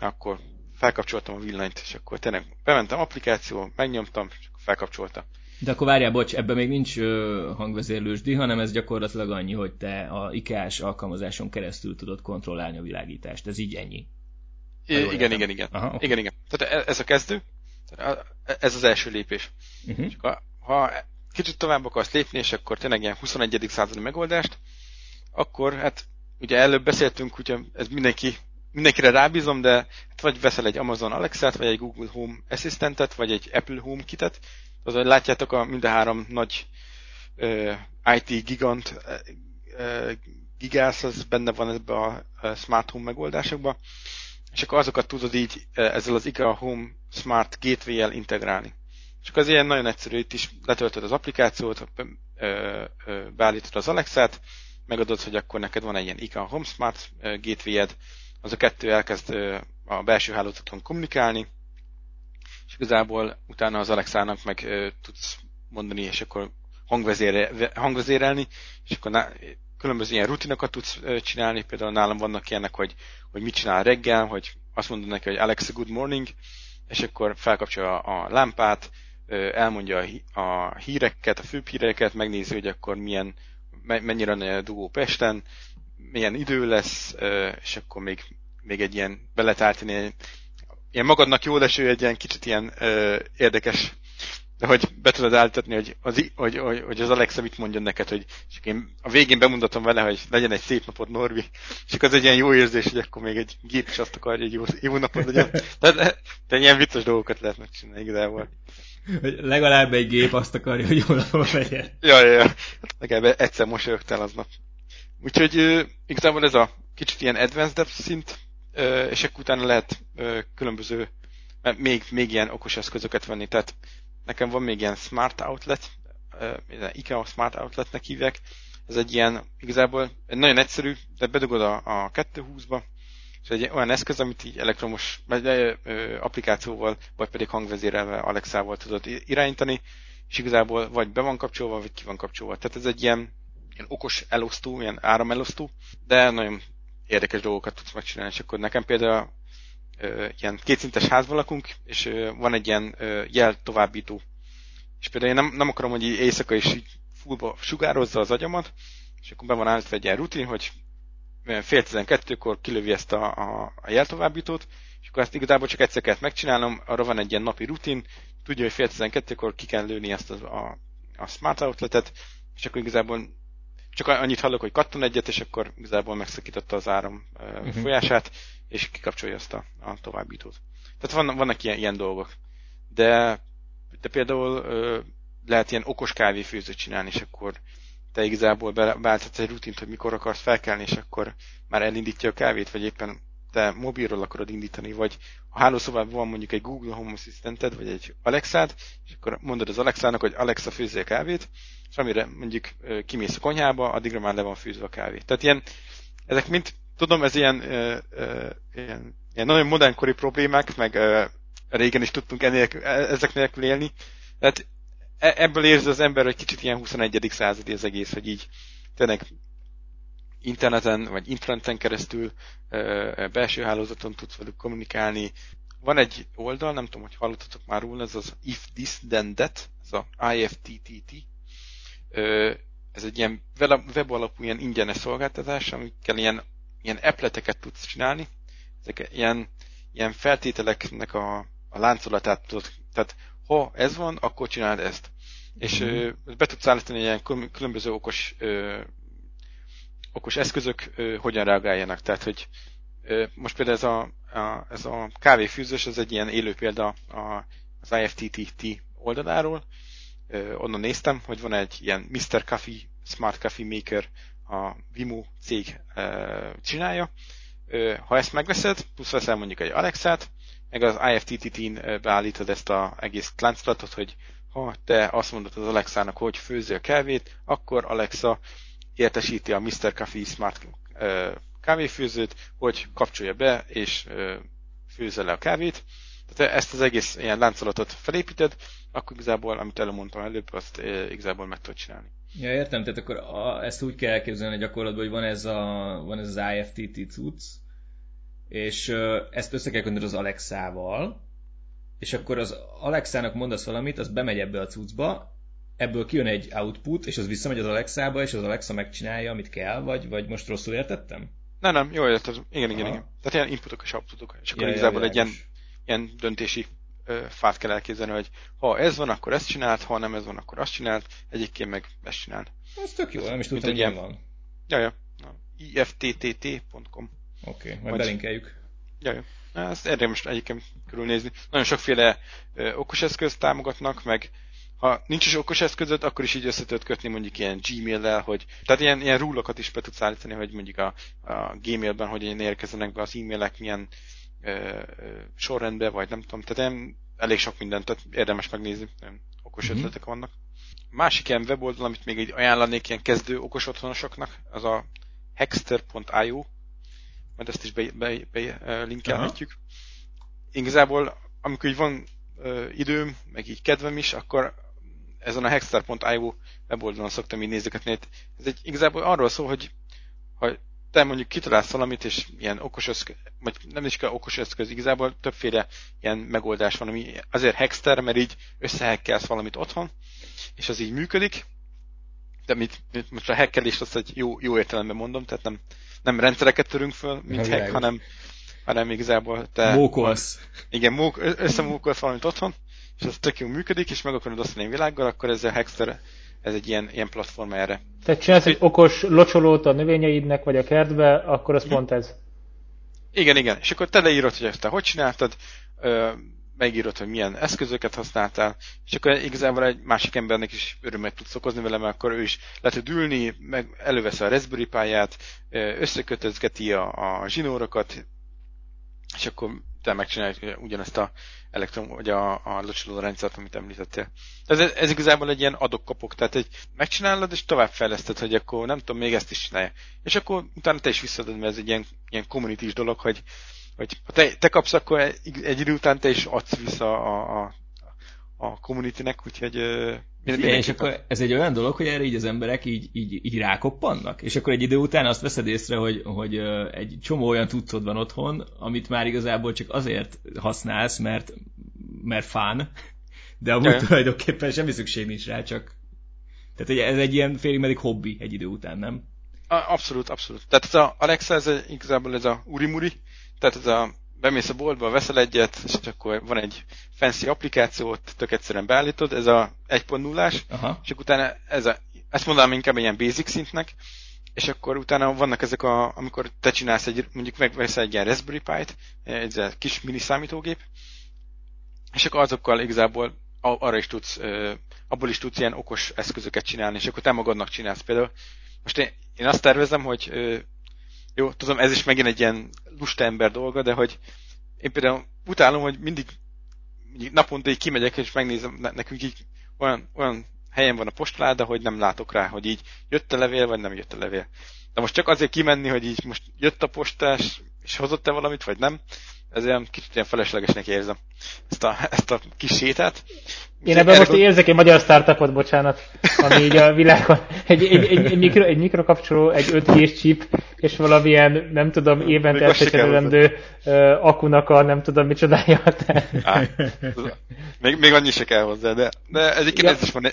akkor felkapcsoltam a villanyt, és akkor tényleg bementem applikáció, megnyomtam, és akkor felkapcsoltam. De akkor várjál, bocs, ebben még nincs hangvezérlősdi, hanem ez gyakorlatilag annyi, hogy te a IKEA-s alkalmazáson keresztül tudod kontrollálni a világítást. Ez így ennyi. Igen, igen, igen, igen. Okay. Igen, igen. Tehát ez a kezdő, ez az első lépés. Uh-huh. És ha, ha kicsit tovább akarsz lépni, és akkor tényleg ilyen huszonegyedik századi megoldást, akkor hát ugye előbb beszéltünk, ugye ez mindenki, mindenkire rábízom, de hát vagy veszel egy Amazon Alexát, vagy egy Google Home Assistantet, vagy egy Apple Home Kitet. Azon látjátok, a mind a három nagy uh, i té gigant, uh, gigász, az benne van ebben a smart home megoldásokban, és akkor azokat tudod így ezzel az IKEA Home Smart Gateway-jel integrálni. És akkor az ilyen nagyon egyszerű, itt is letöltöd az applikációt, uh, uh, beállítod az Alexát, megadod, hogy akkor neked van egy ilyen IKEA Home Smart Gateway-ed, az a kettő elkezd uh, a belső hálózaton kommunikálni, és igazából utána az Alexának meg ö, tudsz mondani, és akkor hangvezére, hangvezérelni, és akkor ná, különböző ilyen rutinokat tudsz ö, csinálni, például nálam vannak ilyenek, hogy, hogy mit csinál reggel, hogy azt mondod neki, hogy Alexa, good morning, és akkor felkapcsolja a, a lámpát, ö, elmondja a, a híreket, a főbb híreket, megnézi, hogy akkor milyen, mennyire nagy a dugó Pesten, milyen idő lesz, ö, és akkor még, még egy ilyen beletártani, ilyen magadnak jól eső, egy ilyen kicsit ilyen ö, érdekes, de hogy be tudod állítani, hogy az, hogy, hogy, hogy az Alexa mit mondjon neked, hogy és én a végén bemondatom vele, hogy legyen egy szép napod, Norbi, és akkor az egy ilyen jó érzés, hogy akkor még egy gép is azt akarja, hogy jó, jó napod legyen. Tehát de ilyen vicces dolgokat lehet megcsinálni igazából. Hogy legalább egy gép azt akarja, hogy jó napod legyen. Jaj, jaj, legalább egyszer mosolyogtál aznap. Úgyhogy ö, igazából ez a kicsit ilyen advanced szint, és akkor utána lehet különböző, még, még ilyen okos eszközöket venni. Tehát nekem van még ilyen Smart Outlet, IKEA Smart Outletnek hívják. Ez egy ilyen, igazából nagyon egyszerű, de bedugod a, a kétszázhúszba, és egy olyan eszköz, amit így elektromos applikációval, vagy pedig hangvezérelve Alexával tudod irányítani, és igazából vagy be van kapcsolva, vagy ki van kapcsolva. Tehát ez egy ilyen, ilyen okos elosztó, ilyen áramelosztó, de nagyon érdekes dolgokat tudsz megcsinálni, és akkor nekem például ö, ilyen kétszintes házban lakunk, és ö, van egy ilyen ö, jel továbbító, És például én nem, nem akarom, hogy így éjszaka is így fullba sugározza az agyamat, és akkor be van állítva egy ilyen rutin, hogy fél tizenkettőkor kilövi ezt a, a, a jeltovábbítót, és akkor ezt igazából csak egyszer kellett megcsinálnom, arra van egy ilyen napi rutin, tudja, hogy fél tizenkettőkor ki kell lőni ezt a, a, a smart outletet, és akkor igazából csak annyit hallok, hogy kattan egyet, és akkor igazából megszakította az áram uh-huh. folyását, és kikapcsolja azt a, a továbbítót. Tehát van, vannak ilyen, ilyen dolgok. De, de például ö, lehet ilyen okos kávéfőzőt csinálni, és akkor te igazából beállíthatsz egy rutint, hogy mikor akarsz felkelni, és akkor már elindítja a kávét, vagy éppen te mobilról akarod indítani, vagy a hálószobában van mondjuk egy Google Home Assistanted, vagy egy Alexád, és akkor mondod az Alexának, hogy Alexa főzzél kávét, és amire mondjuk kimész a konyhába, addigra már le van fűzve a kávé. Tehát ilyen, ezek mind, tudom, ez ilyen, ö, ö, ilyen, ilyen nagyon modernkori problémák, meg ö, régen is tudtunk enélkül, ezek nélkül élni. Tehát ebből érzi az ember, hogy kicsit ilyen huszonegyedik századi az egész, hogy így tényleg interneten, vagy intraneten keresztül belső hálózaton tudsz velük kommunikálni. Van egy oldal, nem tudom, hogy hallottatok már róla, ez az If This Then That, ez az I F T T T. Ez egy ilyen web alapú ilyen ingyenes szolgáltatás, amikkel ilyen, ilyen appleteket tudsz csinálni. Ezek ilyen, ilyen feltételeknek a, a láncolatát tudod. Tehát ha ez van, akkor csináld ezt. És mm-hmm. be tudsz állítani ilyen különböző okos okos eszközök ö, hogyan reagáljanak. Tehát, hogy ö, most például ez a, a, ez a kávéfűzős, ez egy ilyen élő példa a, az I F T T T oldaláról. Ö, onnan néztem, hogy van egy ilyen miszter Coffee, Smart Coffee Maker, a Vimo cég ö, csinálja. Ö, ha ezt megveszed, plusz veszel mondjuk egy Alexát, meg az I F T T T-n beállítod ezt az egész láncolatot, hogy ha te azt mondod az Alexának, hogy főzzél kávét, akkor Alexa értesíti a miszter Coffee Smart kávéfőzőt, hogy kapcsolja be, és főzze le a kávét. Tehát ezt az egész ilyen láncolatot felépíted, akkor igazából, amit elmondtam előbb, azt igazából meg tudod csinálni. Ja, értem, tehát akkor a, ezt úgy kell elképzelni gyakorlatban, hogy van ez, a, van ez az I F T T cucc, és ezt össze kell kötnöd az Alexával, és akkor az Alexának mondasz valamit, az bemegy ebbe a cuccba, ebből kijön egy output, és az visszamegy az Alexába, és az Alexa megcsinálja, amit kell, vagy, vagy most rosszul értettem? Nem, nem, jól értettem. Igen, igen, igen. Tehát ilyen inputok és outputok. És akkor ja, igazából ja, egy ilyen, ilyen döntési ö, fát kell elképzelni, hogy ha ez van, akkor ezt csinált, ha nem ez van, akkor azt csinált, egyikként meg ezt csinált. Ez tök jó, ez nem is tudtam, hogy ilyen van. Jaja, i f t t t pont com. Oké, okay, majd vagy... belinkeljük. Jaja. Na, ezt erre most egyébként körülnézni. Nagyon sokféle ö, okoseszközt támogatnak, meg ha nincs is okos eszközöd, akkor is így össze tudod kötni mondjuk ilyen Gmail-lel, hogy... Tehát ilyen, ilyen rúlokat is be tudsz állítani, hogy mondjuk a, a Gmail-ben hogyan érkezzenek be az e-mailek, milyen ö, ö, sorrendben, vagy nem tudom. Tehát ilyen elég sok mindent, tehát érdemes megnézni. Ilyen okos mm-hmm. ötletek vannak. Másik ilyen weboldal, amit még így ajánlanék ilyen kezdő okos otthonosoknak, az a hexter pont i o, mert ezt is belinkelhetjük. Be, be, Igazából, amikor így van ö, időm, meg így kedvem is, akkor ezen a hexter pont i o weboldalon szoktam így nézgetni. Ez egy, igazából arról szól, hogy ha te mondjuk kitalálsz valamit, és ilyen okos eszköz, vagy nem is kell okos eszköz, igazából többféle ilyen megoldás van, ami azért hexter, mert így összehekkelsz valamit otthon, és az így működik. De mit, mit most a hekkelést azt egy jó, jó értelemben mondom, tehát nem, nem rendszereket törünk föl, mint hack, hanem, hanem igazából te... Mókolsz. Igen, mók, összemókolsz valamit otthon, és ez tök jól működik, és meg akarod osztani a világgal, akkor ez a Hexter, ez egy ilyen, ilyen platform erre. Tehát csinálsz egy okos locsolót a növényeidnek, vagy a kertbe, akkor az igen. Pont ez. Igen, igen. És akkor te leírod, hogy ezt te hogy csináltad, megírod, hogy milyen eszközöket használtál, és akkor igazából egy másik embernek is örömet tudsz okozni vele, mert akkor ő is le tud ülni, meg előveszi a Raspberry Pi-ját, összekötözgeti a, a zsinórokat, és akkor te megcsináljuk ugyanezt a elektrom, vagy a, a locsoló rendszert, amit említettél. Ez, ez igazából egy ilyen adok-kapok, tehát egy megcsinálod, és továbbfejleszted, hogy akkor nem tudom, még ezt is csinálja. És akkor utána te is visszadod, mert ez egy ilyen, ilyen community-s dolog, hogy, hogy ha te, te kapsz, akkor egy, egy idő után te is adsz vissza a, a, a community-nek, úgyhogy... Igen, és akkor ez egy olyan dolog, hogy erre így az emberek így, így, így rákoppannak, és akkor egy idő után azt veszed észre, hogy, hogy egy csomó olyan cuccod van otthon, amit már igazából csak azért használsz, mert, mert fán, de amúgy ja. tulajdonképpen semmi szükség nincs rá, csak... Tehát ugye ez egy ilyen félig meddig hobbi egy idő után, nem? Abszolút, abszolút. Tehát ez a Alexa, ez a, igazából ez a urimuri, tehát ez a bemész a boltba, veszel egyet, és akkor van egy fancy applikációt, tök egyszerűen beállítod, ez a egy pont nullás, aha. és utána ez a, ezt mondanám inkább ilyen basic szintnek, és akkor utána vannak ezek a, amikor te csinálsz egy, mondjuk megveszel egy ilyen Raspberry Pi-t, egy kis mini számítógép, és akkor azokkal igazából arra is tudsz, abból is tudsz ilyen okos eszközöket csinálni, és akkor te magadnak csinálsz. Például most én, én azt tervezem, hogy jó, tudom, ez is megint egy ilyen lusta ember dolga, de hogy én például utálom, hogy mindig naponta így kimegyek, és megnézem, nekünk így olyan, olyan helyen van a postaláda, hogy nem látok rá, hogy így jött a levél, vagy nem jött a levél. De most csak azért kimenni, hogy így most jött a postás, és hozott-e valamit, vagy nem, ez ilyen kicsit ilyen feleslegesnek érzem ezt a, ezt a kis sétát. Én ebben most érzek egy magyar startupot, bocsánat, ami így a világon, egy, egy, egy, egy, mikro, egy mikrokapcsoló, egy öt gé-s chip, és valamilyen, nem tudom, évente eltekeredendő uh, akunak a nem tudom micsodája. Á, még, még annyi se kell hozzá, de, de egyébként ja. ez is van,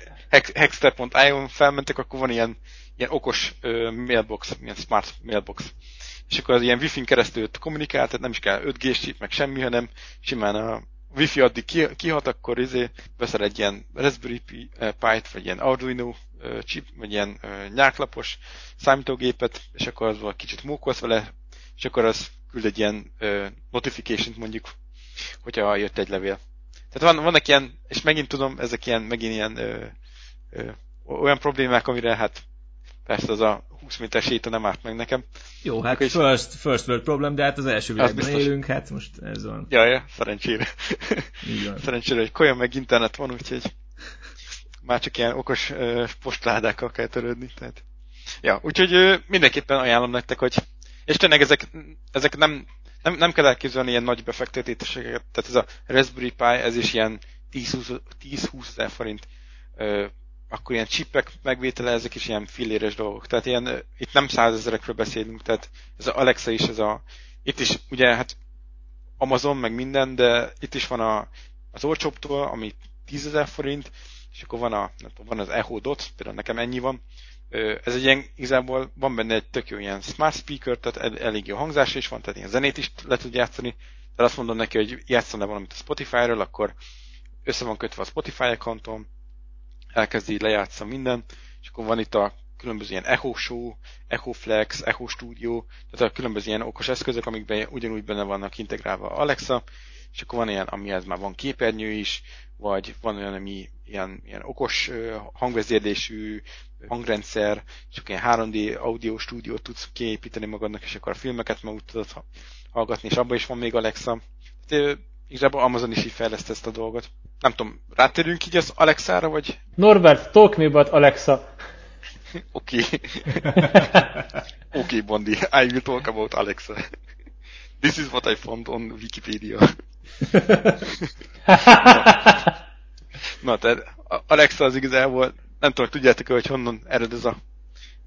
hexter pont i o-n felmentek, akkor van ilyen, ilyen okos uh, mailbox, ilyen smart mailbox. És akkor az ilyen wifi-n keresztül kommunikál, tehát nem is kell öt gé-s chip, meg semmi, hanem simán a wifi addig kihat, akkor izé veszel egy ilyen Raspberry Pi-t, vagy ilyen Arduino chip, vagy ilyen nyáklapos számítógépet, és akkor azzal kicsit mókolsz vele, és akkor az küld egy ilyen notification-t mondjuk, hogyha jött egy levél. Tehát van, vannak ilyen, és megint tudom, ezek ilyen, megint ilyen ö, ö, olyan problémák, amire hát persze az a húsz méter séta nem árt meg nekem. Jó, hát is... first, first world problem, de hát az első világban élünk, hát most ez van. Jaj, ja, szerencsére. Van. Szerencsére, hogy kolyan meg internet van, úgyhogy már csak ilyen okos ö, postládákkal kell törődni. Tehát. Ja, úgyhogy ö, mindenképpen ajánlom nektek, hogy és tényleg ezek, ezek nem, nem, nem kell elképzelni ilyen nagy befektetéseket, tehát ez a Raspberry Pi, ez is ilyen tíz-húsz ezer forint ö, akkor ilyen chipek megvétele, ezek is ilyen filléres dolgok. Tehát ilyen, itt nem százezerekről beszélünk, tehát ez az Alexa is, ez a, itt is ugye hát Amazon meg minden, de itt is van a, az olcsóbbtól, ami tízezer forint, és akkor van, a, van az Echo Dot, például nekem ennyi van. Ez egy ilyen, igazából van benne egy tök jó ilyen smart speaker, tehát elég jó hangzása is van, tehát ilyen zenét is le tud játszani. Tehát azt mondom neki, hogy játszom le valamit a Spotify-ról, akkor össze van kötve a Spotify accountom, elkezdi lejátszani minden, és akkor van itt a különböző ilyen Echo Show, Echo Flex, Echo Studio, tehát a különböző ilyen okos eszközök, amikben ugyanúgy benne vannak integrálva Alexa, és akkor van ilyen, amihez már van képernyő is, vagy van olyan, ami ilyen, ilyen okos hangvezérlésű hangrendszer, és akkor ilyen három dé audio stúdiót tudsz kiépíteni magadnak, és akkor a filmeket már úgy tudod hallgatni, és abban is van még Alexa. Tehát, igazából Amazon is így fejleszte ezt a dolgot. Nem tudom, rátérünk így az Alexára, vagy... Norbert, talk me about Alexa. Oké. Oké, okay, Bondi, I will talk about Alexa. This is what I found on Wikipedia. Na, tehát Alexa az igazából, nem tudom, tudjátok, hogy honnan ered ez a,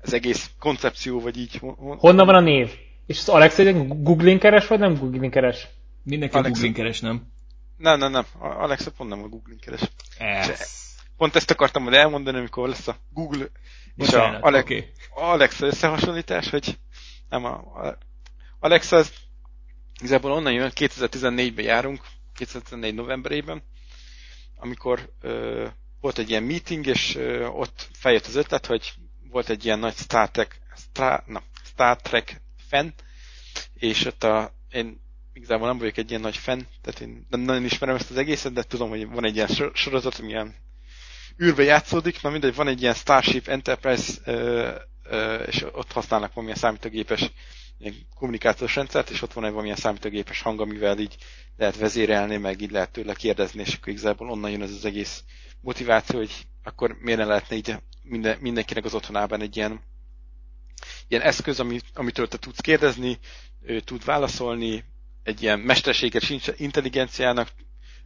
az egész koncepció, vagy így... Hon... Honnan van a név? És az Alexa Google-in keres, vagy nem Google-in keres? Mindenki Alexa... Google-in keres, nem? Nem, nem, nem. Alexa pont nem a Google-in keres. Ez. Pont ezt akartam majd elmondani, amikor lesz a Google Bocsánat, és a Ale... okay. Alexa összehasonlítás, hogy nem a... Alexa, ez igazából onnan jön, kétezer-tizennégyben járunk, kétezer-tizennégy novemberében, amikor ö, volt egy ilyen meeting, és ö, ott feljött az ötlet, hogy volt egy ilyen nagy Star Trek, Star, na, Star Trek fan, és ott a... Én, igazából nem vagyok egy ilyen nagy fan, tehát én nem nagyon ismerem ezt az egészet, de tudom, hogy van egy ilyen sorozat, ami ilyen űrbe játszódik, na mindegy, van egy ilyen Starship Enterprise, ö, ö, és ott használnak valamilyen számítógépes ilyen kommunikációs rendszert, és ott van egy valamilyen számítógépes hang, amivel így lehet vezérelni, meg így lehet tőle kérdezni, és akkor igazából onnan jön az az egész motiváció, hogy akkor miért ne lehetne így minden, mindenkinek az otthonában egy ilyen, ilyen eszköz, amit, amitől te tudsz kérdezni, ő tud válaszolni, egy ilyen mesterséges intelligenciának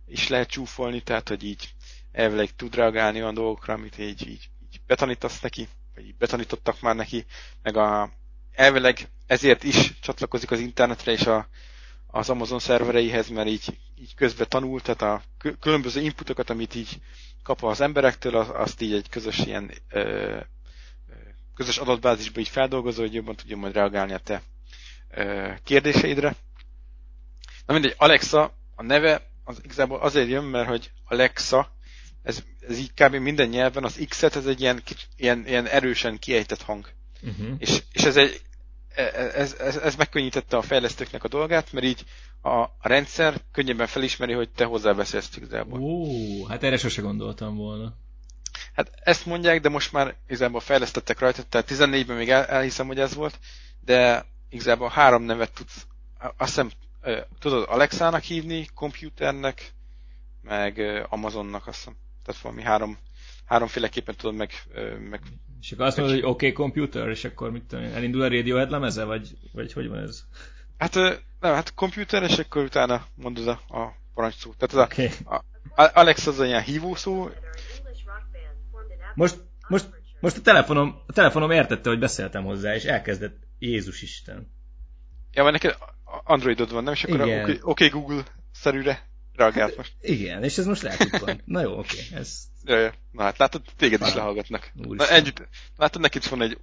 is lehet csúfolni, tehát, hogy így elvileg tud reagálni olyan dolgokra, amit így, így, így betanítasz neki, vagy így betanítottak már neki, meg a, elvileg ezért is csatlakozik az internetre és a, az Amazon szervereihez, mert így így közben tanul, tehát a különböző inputokat, amit így kap az emberektől, azt így egy közös ilyen közös adatbázisba így feldolgozol, hogy jobban tudjon majd reagálni a te kérdéseidre. Na mindegy, Alexa, a neve az igazából azért jön, mert hogy Alexa, ez, ez így kb. Minden nyelven, az X-et, ez egy ilyen, ilyen, ilyen erősen kiejtett hang. Uh-huh. És, és ez, egy, ez, ez, ez megkönnyítette a fejlesztőknek a dolgát, mert így a, a rendszer könnyebben felismeri, hogy te hozzá beszélsz igazából. Uh, hát erre sose gondoltam volna. Hát ezt mondják, de most már igazából fejlesztettek rajta, tehát tizennégyben még el, elhiszem, hogy ez volt, de igazából három nevet tudsz, azt hiszem, tudod Alexának hívni, komputernek, meg Amazonnak, azt hiszem. Tehát valami három, háromféleképpen tudod meg... meg és akkor azt mondod, hogy oké, okay, computer, és akkor mit tudom, elindul a Radiohead lemeze, vagy, vagy hogy van ez? Hát nem, hát computer, és akkor utána mondod a, a parancsszót. Tehát okay. a, a Alex az olyan hívószó. Most, most, most a, telefonom, a telefonom értette, hogy beszéltem hozzá, és elkezdett Jézus Isten. Ja, mert neked Androidod van, nem? És akkor oké, okay, Google-szerűre reagált most. Igen, és ez most látjuk van. Na jó, oké. Okay, ez... Jaj, jaj. Na hát látod, téged is lehallgatnak. Na, együtt, látod, neked van egy,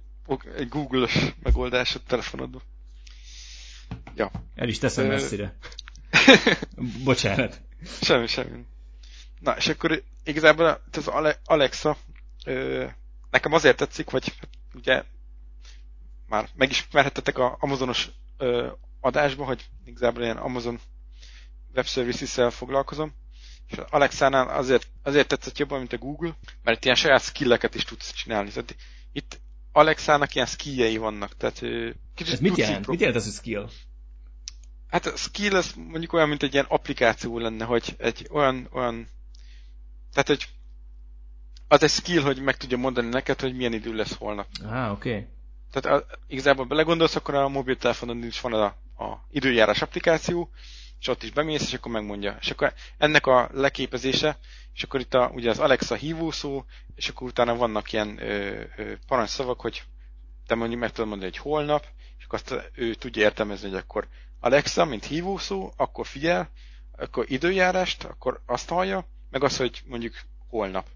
egy Google-os megoldás a telefonodban. Ja. El is teszem messzire. Bocsánat. Semmi, semmi. Na, és akkor igazából az Alexa nekem azért tetszik, hogy ugye már megismerhettetek az Amazonos adásban, hogy igazából ilyen Amazon Web Services-szel foglalkozom, és az Alexánál azért, azért tetszett jobban, mint a Google, mert itt ilyen saját skilleket is tudsz csinálni. Tehát itt Alexának ilyen skilljei vannak. Tehát kicsit ez mit jelent? Mit jelent ez a skill? Hát a skill az mondjuk olyan, mint egy ilyen applikáció lenne, hogy egy olyan, olyan tehát hogy az egy skill, hogy meg tudja mondani neked, hogy milyen idő lesz holnap. Ah, oké. Okay. Tehát a, igazából belegondolsz, akkor a mobiltelefonon is van az a, a időjárás applikáció, és ott is bemész, és akkor megmondja. És akkor ennek a leképezése, és akkor itt a, ugye az Alexa hívószó, és akkor utána vannak ilyen ö, ö, parancsszavak, hogy te mondjuk meg tudod mondani, hogy holnap, és akkor azt ő tudja értelmezni, hogy akkor Alexa, mint hívószó, akkor figyel, akkor időjárást, akkor azt hallja, meg az, hogy mondjuk holnap.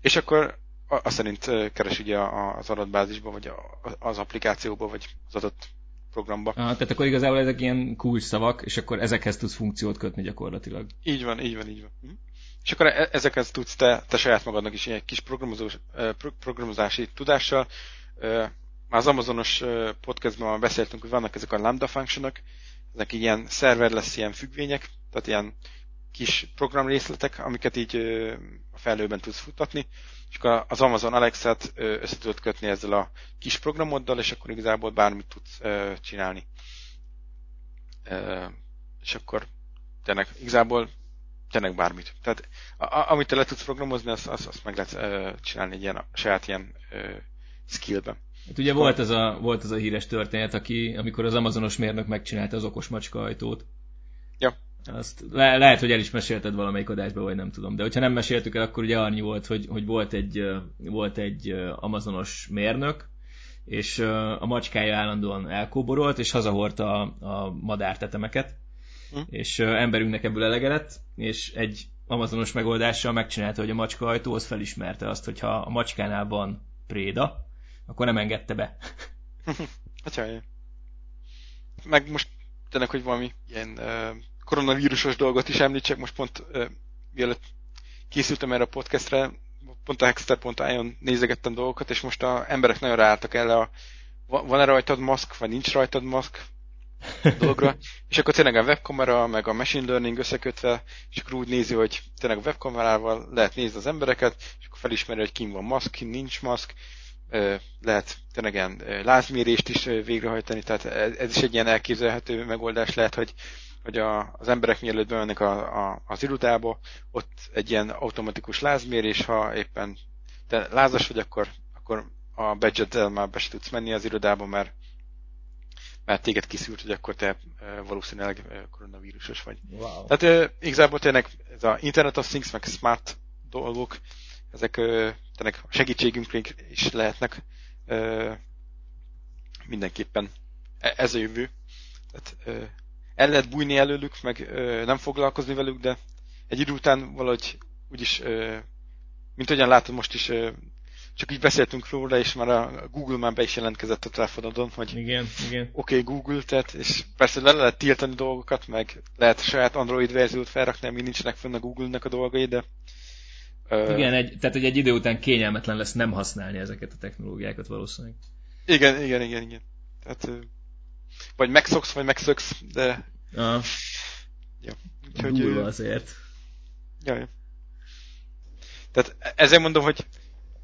És akkor azt szerint keres ugye az adatbázisba, vagy az applikációba, vagy az adott programba. Ah, tehát akkor igazából ezek ilyen kulcsszavak, és akkor ezekhez tudsz funkciót kötni gyakorlatilag. Így van, így van, így van. Hm? És akkor ezekhez tudsz te, te saját magadnak is egy kis programozási tudással. Már az Amazonos podcastban már beszéltünk, hogy vannak ezek a lambda functionok, ezek ilyen szerver lesz, ilyen függvények, tehát ilyen kis programrészletek, amiket így a felhőben tudsz futtatni, és akkor az Amazon Alexát össze tudod kötni ezzel a kis programoddal, és akkor igazából bármit tudsz csinálni. És akkor tényleg, igazából tényleg bármit. Tehát amit te le tudsz programozni, azt, azt meg lehet csinálni egy ilyen, saját ilyen skillben. Hát ugye volt ez a, volt ez a híres történet, aki, amikor az Amazonos mérnök megcsinálta az okos macska ajtót. Ja. Azt le- lehet, hogy el is mesélted valamelyik adásba, vagy nem tudom. De hogyha nem meséltük el, akkor ugye annyi volt, hogy, hogy volt, egy, volt egy amazonos mérnök, és a macskája állandóan elkóborolt, és hazahordta a, a madártetemeket. Hm. És emberünknek ebből elege lett, és egy amazonos megoldással megcsinálta, hogy a macska ajtóhoz felismerte azt, hogyha a macskánál van préda, akkor nem engedte be. Atyai. Meg most tennek, hogy valami ilyen... Uh... koronavírusos dolgot is említsek, most pont uh, mielőtt készültem erre a podcastre, pont a hexter pont i on nézegettem dolgokat, és most az emberek nagyon ráálltak el a van-e rajtad maszk, vagy nincs rajtad maszk dolgra, és akkor tényleg a webkamera, meg a machine learning összekötve, és akkor úgy nézi, hogy tényleg a webkamerával lehet nézni az embereket, és akkor felismeri, hogy kin van maszk, kin nincs maszk, lehet tényleg ilyen lázmérést is végrehajtani, tehát ez is egy ilyen elképzelhető megoldás lehet, hogy hogy a, az emberek mielőtt bemennek a, a, az irodába, ott egy ilyen automatikus lázmérés, ha éppen te lázas vagy, akkor, akkor a badge-eddel már be se tudsz menni az irodába, mert, mert téged kiszűrt, hogy akkor te valószínűleg koronavírusos vagy. Wow. Tehát igazából tényleg ez a Internet of Things, meg smart dolgok, ezek tényleg segítségünkre is lehetnek mindenképpen. Ez a jövő. Tehát el lehet bújni előlük, meg ö, nem foglalkozni velük, de egy idő után valahogy úgyis, ö, mint olyan látod most is, ö, csak így beszéltünk róla, és már a Google már be is jelentkezett a telefonodon, hogy igen, igen. Oké, okay, Google, tehát, és persze le lehet tiltani dolgokat, meg lehet saját Android verziót felrakni, amíg nincsenek fönn a Google-nek a dolgai, de ö, igen, egy, tehát egy idő után kényelmetlen lesz nem használni ezeket a technológiákat valószínűleg. Igen, igen, igen, igen. Tehát, ö, vagy megszoksz, vagy megszöksz, de... Aha. Ja. Úgyhogy... Google azért. Jaj. Tehát ezért mondom, hogy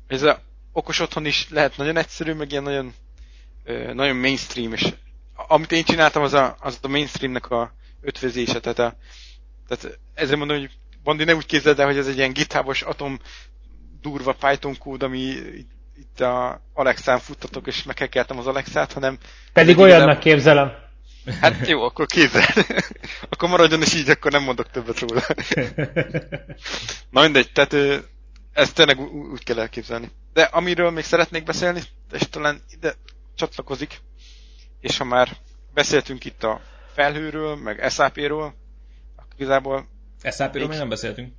ez a okos otthon is lehet nagyon egyszerű, meg ilyen nagyon, nagyon mainstream, és amit én csináltam, az a, az a mainstreamnek a ötvözése. Tehát, a, tehát ezért mondom, hogy Bandi, ne úgy képzeld el, hogy ez egy ilyen githubos atom durva Python kód, ami itt a Alexán futtatok, és meghackeltem az Alexát, hanem... Pedig olyannak nem... képzelem. Hát jó, akkor képzeld. Akkor maradjon is így, akkor nem mondok többet róla. Na mindegy, tehát ezt tényleg úgy kell elképzelni. De amiről még szeretnék beszélni, és talán ide csatlakozik, és ha már beszéltünk itt a felhőről, meg es á pé-ről, akkor igazából... es á pé-ről még... még nem beszéltünk.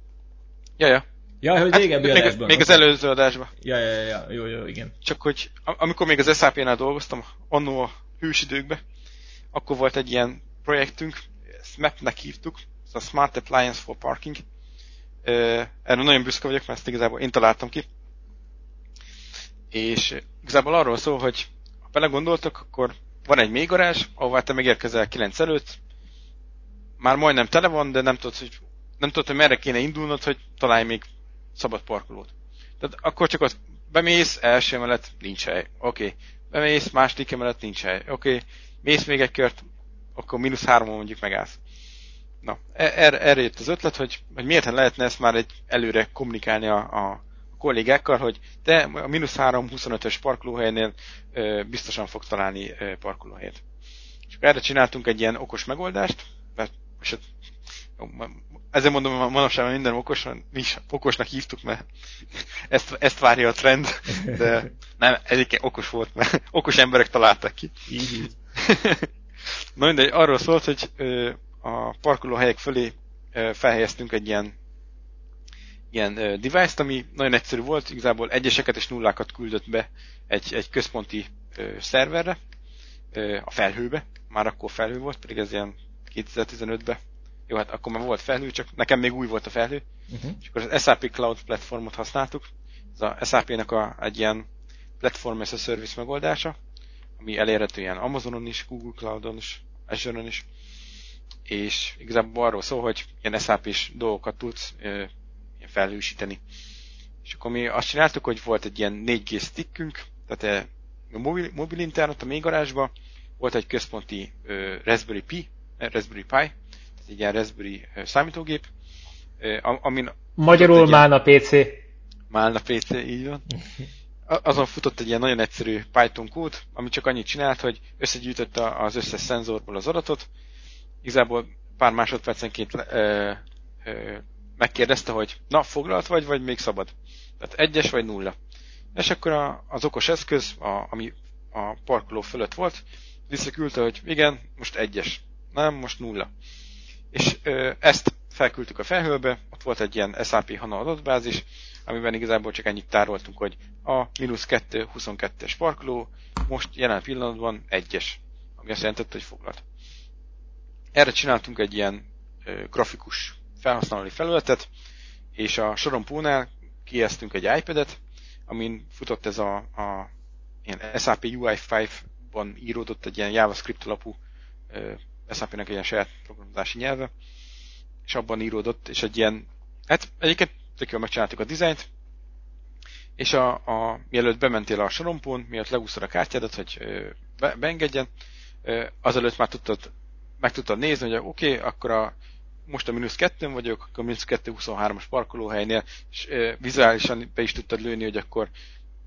Jaja. Ja, hogy régebbi hát, adásban. Még az előző adásban. Ja, ja, ja, jó, jó, igen. Csak hogy amikor még az es á pé-nál dolgoztam, annó a hős időkben, akkor volt egy ilyen projektünk, ezt em á pé-nek hívtuk, ez a Smart Appliance for Parking. Erről nagyon büszke vagyok, mert ezt igazából én találtam ki. És igazából arról szól, hogy ha belegondoltok, akkor van egy mély garázs, ahová te megérkezel kilenc előtt, már majdnem tele van, de nem tudod, hogy, nem tudod, hogy merre kéne indulnod, hogy találj még szabad parkolót. Tehát akkor csak az bemész, első emelet, nincs hely. Oké. Okay. Bemész, második emelet, nincs hely. Oké. Okay. Mész még egy kört, akkor mínusz háromon mondjuk megállsz. Na, erre, erre jött az ötlet, hogy, hogy miért lehetne ezt már egy előre kommunikálni a, a kollégákkal, hogy te a mínusz három, huszonötös parkolóhelynél ö, biztosan fogsz találni ö, parkolóhelyet. És erre csináltunk egy ilyen okos megoldást, mert most ezzel mondom, hogy manapság minden okos, mi is okosnak hívtuk, mert ezt, ezt várja a trend, de nem, egyébként okos volt, mert okos emberek találtak ki. Így. Na mindegy, arról szólt, hogy a parkolóhelyek fölé felhelyeztünk egy ilyen, ilyen device-t, ami nagyon egyszerű volt, igazából egyeseket és nullákat küldött be egy, egy központi szerverre, a felhőbe, már akkor felhő volt, pedig ez ilyen kétezer-tizenötben. Jó, hát akkor már volt felhő, csak nekem még új volt a felhő. Uh-huh. És akkor az es á pé Cloud platformot használtuk. Ez a es á pé-nek a, egy ilyen platform as a service megoldása, ami elérhető ilyen Amazonon is, Google Cloudon is, Azure-on is. És igazából arról szól, hogy ilyen es á pé-s dolgokat tudsz ö, felhősíteni. És akkor mi azt csináltuk, hogy volt egy ilyen négy gé stickünk, tehát a mobil, mobil internet a mély garázsban, volt egy központi ö, Raspberry Pi, Raspberry Pi, egy ilyen Raspberry számítógép, amin... Magyarul Málna pé cé. Málna pé cé, így van. Azon futott egy ilyen nagyon egyszerű Python kód, ami csak annyit csinált, hogy összegyűjtötte az összes szenzorból az adatot. Igazából pár másodpercenként ö, ö, megkérdezte, hogy na, foglalt vagy, vagy még szabad? Tehát egyes vagy nulla. És akkor a, az okos eszköz, a, ami a parkoló fölött volt, visszaküldte, hogy igen, most egyes. Nem, most nulla. És ezt felküldtük a felhőbe, ott volt egy ilyen es á pé HANA adatbázis, amiben igazából csak ennyit tároltunk, hogy a mínusz kettő huszonkettes parkoló most jelen pillanatban egyes, ami azt jelentette, hogy foglalt. Erre csináltunk egy ilyen grafikus felhasználói felületet, és a sorompónál kieztünk egy iPad-et, amin futott ez a, a ilyen es á pé u i öt-ban íródott egy ilyen JavaScript alapú es á pé-nek egy ilyen saját programozási nyelve, és abban íródott, és egy ilyen, hát egyébként tök jól megcsináltuk a dizájnt, és a, a, mielőtt bementél a sorompón, mielőtt legúszod a kártyádat, hogy be, beengedjen, azelőtt már tudtad, meg tudtad nézni, hogy oké, okay, akkor a, most a mínusz kettőn vagyok, akkor a mínusz kettő huszonhármas parkolóhelynél, és vizuálisan be is tudtad lőni, hogy akkor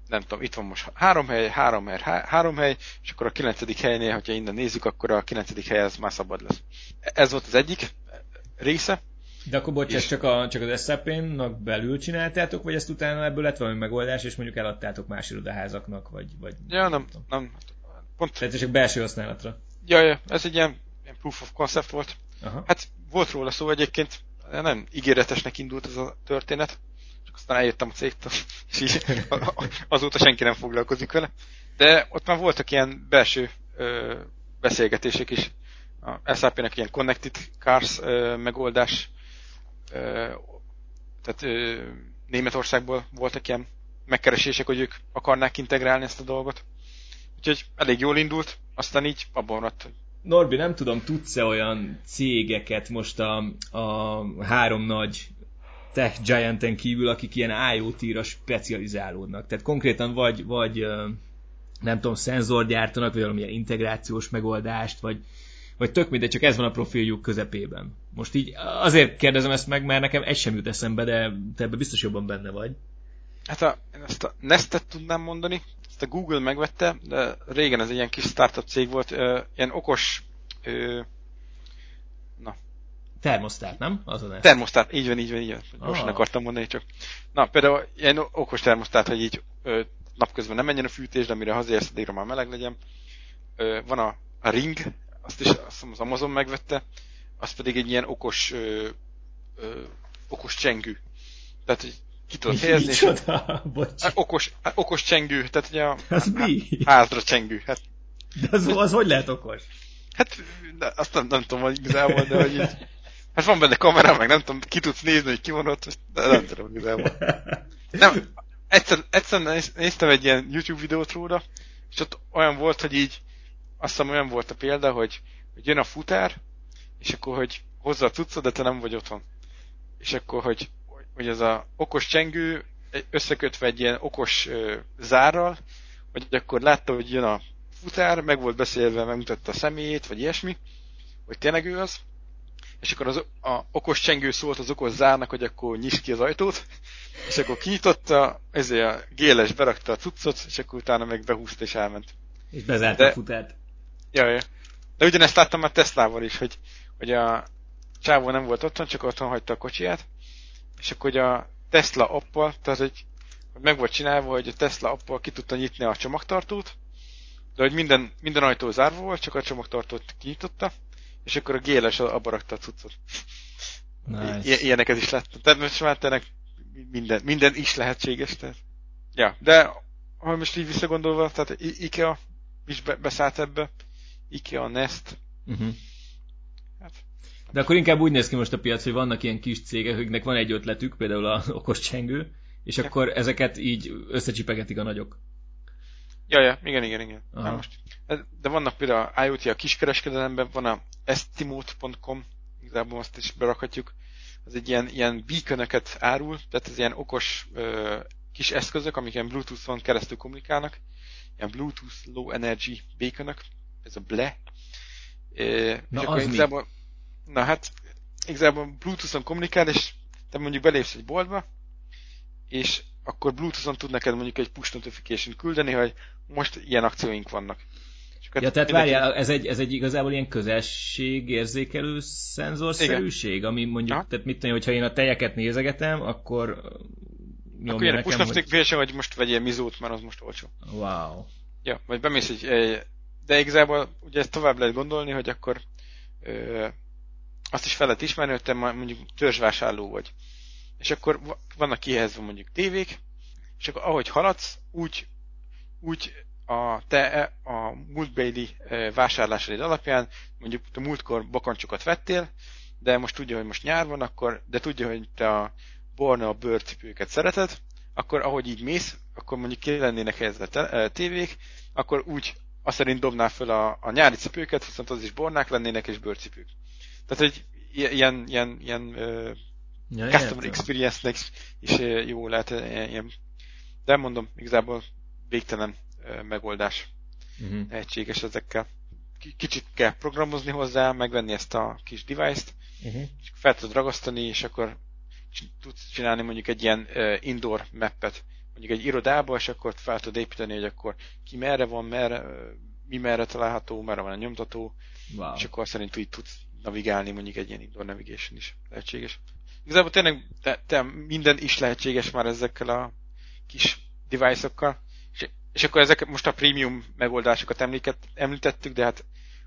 nem tudom, itt van most három hely, három hely, három hely, és akkor a kilencedik helynél, hogyha innen nézzük, akkor a kilencedik hely az már szabad lesz. Ez volt az egyik része. De akkor bocs, és... csak, a, csak az es á pé-nak belül csináltátok, vagy ezt utána ebből lett valami megoldás, és mondjuk eladtátok más irodaházaknak, vagy... vagy ja, nem, nem. nem. Pont... Tehát csak belső használatra. Ja, ja, ez egy ilyen ilyen proof of concept volt. Aha. Hát volt róla szó egyébként, nem ígéretesnek indult ez a történet, csak aztán eljöttem a cégtől, és így azóta senki nem foglalkozik vele. De ott már voltak ilyen belső ö, beszélgetések is. A es á pé-nek ilyen Connected Cars ö, megoldás, ö, tehát ö, Németországból voltak ilyen megkeresések, hogy ők akarnák integrálni ezt a dolgot. Úgyhogy elég jól indult, aztán így abban maradt. Norbi, nem tudom, tudsz-e olyan cégeket most a, a három nagy tech gianten kívül, akik ilyen IoT-ra specializálódnak. Tehát konkrétan vagy, vagy nem tudom, szenzort gyártanak, vagy valamilyen integrációs megoldást, vagy, vagy tök mindegy, csak ez van a profiljuk közepében. Most így azért kérdezem ezt meg, mert nekem egy sem jut eszembe, de te ebben biztos jobban benne vagy. Hát a, én ezt a Nestet tudnám mondani, ezt a Google megvette, de régen ez egy ilyen kis startup cég volt, ö, ilyen okos... Ö, na. Termosztát, nem? Az a Nest. Termosztát, így van, így van, így van. Most akartam mondani csak. Na, például ilyen okos termosztát, hogy így ö, napközben nem menjen a fűtés, de amire hazaérsz, addigra már meleg legyen. Ö, van a, a Ring, azt is azt az Amazon megvette, az pedig egy ilyen okos ö, ö, okos csengő. Tehát, hogy ki tudod helyezni. Micsoda? Hát okos, hát okos csengő, tehát ugye a az hát, mi? Házra csengő. Hát. De az, az hogy lehet okos? Hát azt nem, nem tudom, hogy igazából, de hogy így, hát van benne kamera, meg nem tudom, ki tudsz nézni, hogy ki van ott, de nem tudom igazából. Nem, egyszer, egyszer néztem egy ilyen YouTube videót róla, és ott olyan volt, hogy így, azt hiszem olyan volt a példa, hogy, hogy jön a futár, és akkor, hogy hozzá a cuccod, de te nem vagy otthon. És akkor, hogy hogy ez az okos csengő összekötve egy ilyen okos ö, zárral, hogy akkor látta, hogy jön a futár, meg volt beszélve, megmutatta a személyét, vagy ilyesmi, hogy tényleg ő az, és akkor az a okos csengő szólt az okos zárnak, hogy akkor nyisd ki az ajtót, és akkor kinyitotta, ezért a géles berakta a cuccot, és akkor utána meg behúzta és elment. És bezárta a futárt. Jaj, jaj. De ugyanezt láttam már Teslával is, hogy, hogy a csávó nem volt otthon, csak otthon hagyta a kocsiját, és akkor a Tesla appal, tehát hogy meg volt csinálva, hogy a Tesla appal ki tudta nyitni a csomagtartót, de hogy minden, minden ajtó zárva volt, csak a csomagtartót kinyitotta, és akkor a géles abba rakta a cuccot. Nice. Ilyeneket is láttam. Tehát most már tényleg minden, minden is lehetséges. Tehát. Ja, de ha most így visszagondolva, tehát IKEA is be, beszállt ebbe, IKEA, Nest. Uh-huh. Hát. De akkor inkább úgy néz ki most a piac, hogy vannak ilyen kis cégek, akiknek van egy ötletük, például az okos csengő, és akkor ezeket így összecsipegetik a nagyok. Jaja, ja, igen, igen, igen. Hát most, de vannak például a IoT a kiskereskedelemben, van a estimate pont com, igazából azt is berakhatjuk, az egy ilyen, ilyen beaconöket árul, tehát ez ilyen okos ö, kis eszközök, amik ilyen Bluetooth-on keresztül kommunikálnak, ilyen Bluetooth Low Energy beaconök, ez a ble. E, Na az igazából, Na hát, igazából Bluetooth-on kommunikál, és te mondjuk belépsz egy boltba, és akkor Bluetooth-on tud neked mondjuk egy push notification küldeni, hogy most ilyen akcióink vannak. Csak ja, tehát várjál, mindenki... ez, egy, ez egy igazából ilyen közelségérzékelő szenzorszerűség, ami mondjuk, aha. Tehát mit tudom, hogyha én a tejeket nézegetem, akkor nyomja akkor ilyen nekem, push notification, hogy... hogy most vegyél mizót, mert az most olcsó. Wow. Ja, vagy bemész egy... De igazából ugye ezt tovább lehet gondolni, hogy akkor... Ö... azt is fel lehet ismerni, hogy te mondjuk törzsvásárló vagy. És akkor vannak kihelyezve mondjuk tévék, és akkor ahogy haladsz, úgy, úgy a te a múltbéli vásárlásaid alapján, mondjuk te múltkor bakancsokat vettél, de most tudja, hogy most nyár van, akkor, de tudja, hogy te a barna, a bőrcipőket szereted, akkor ahogy így mész, akkor mondjuk ki lennének helyezve tévék, akkor úgy azt szerint dobnál föl a, a nyári cipőket, viszont az is bornák lennének és bőrcipők. Tehát, hogy ilyen, ilyen, ilyen uh, ja, customer experience-nek is uh, jó lehet ilyen. De mondom, igazából végtelen uh, megoldás uh-huh. Egységes ezekkel. K- kicsit kell programozni hozzá, megvenni ezt a kis device-t, uh-huh. És fel tudod ragasztani, és akkor tudsz csinálni mondjuk egy ilyen uh, indoor mappet, mondjuk egy irodába, és akkor fel tudod építeni, hogy akkor ki merre van, merre, mi merre található, merre van a nyomtató, wow. És akkor szerint így tudsz navigálni, mondjuk egy ilyen indoor navigation is lehetséges. Igazából tényleg te, te minden is lehetséges már ezekkel a kis device-okkal, és, és akkor ezek most a premium megoldásokat említettük, de hát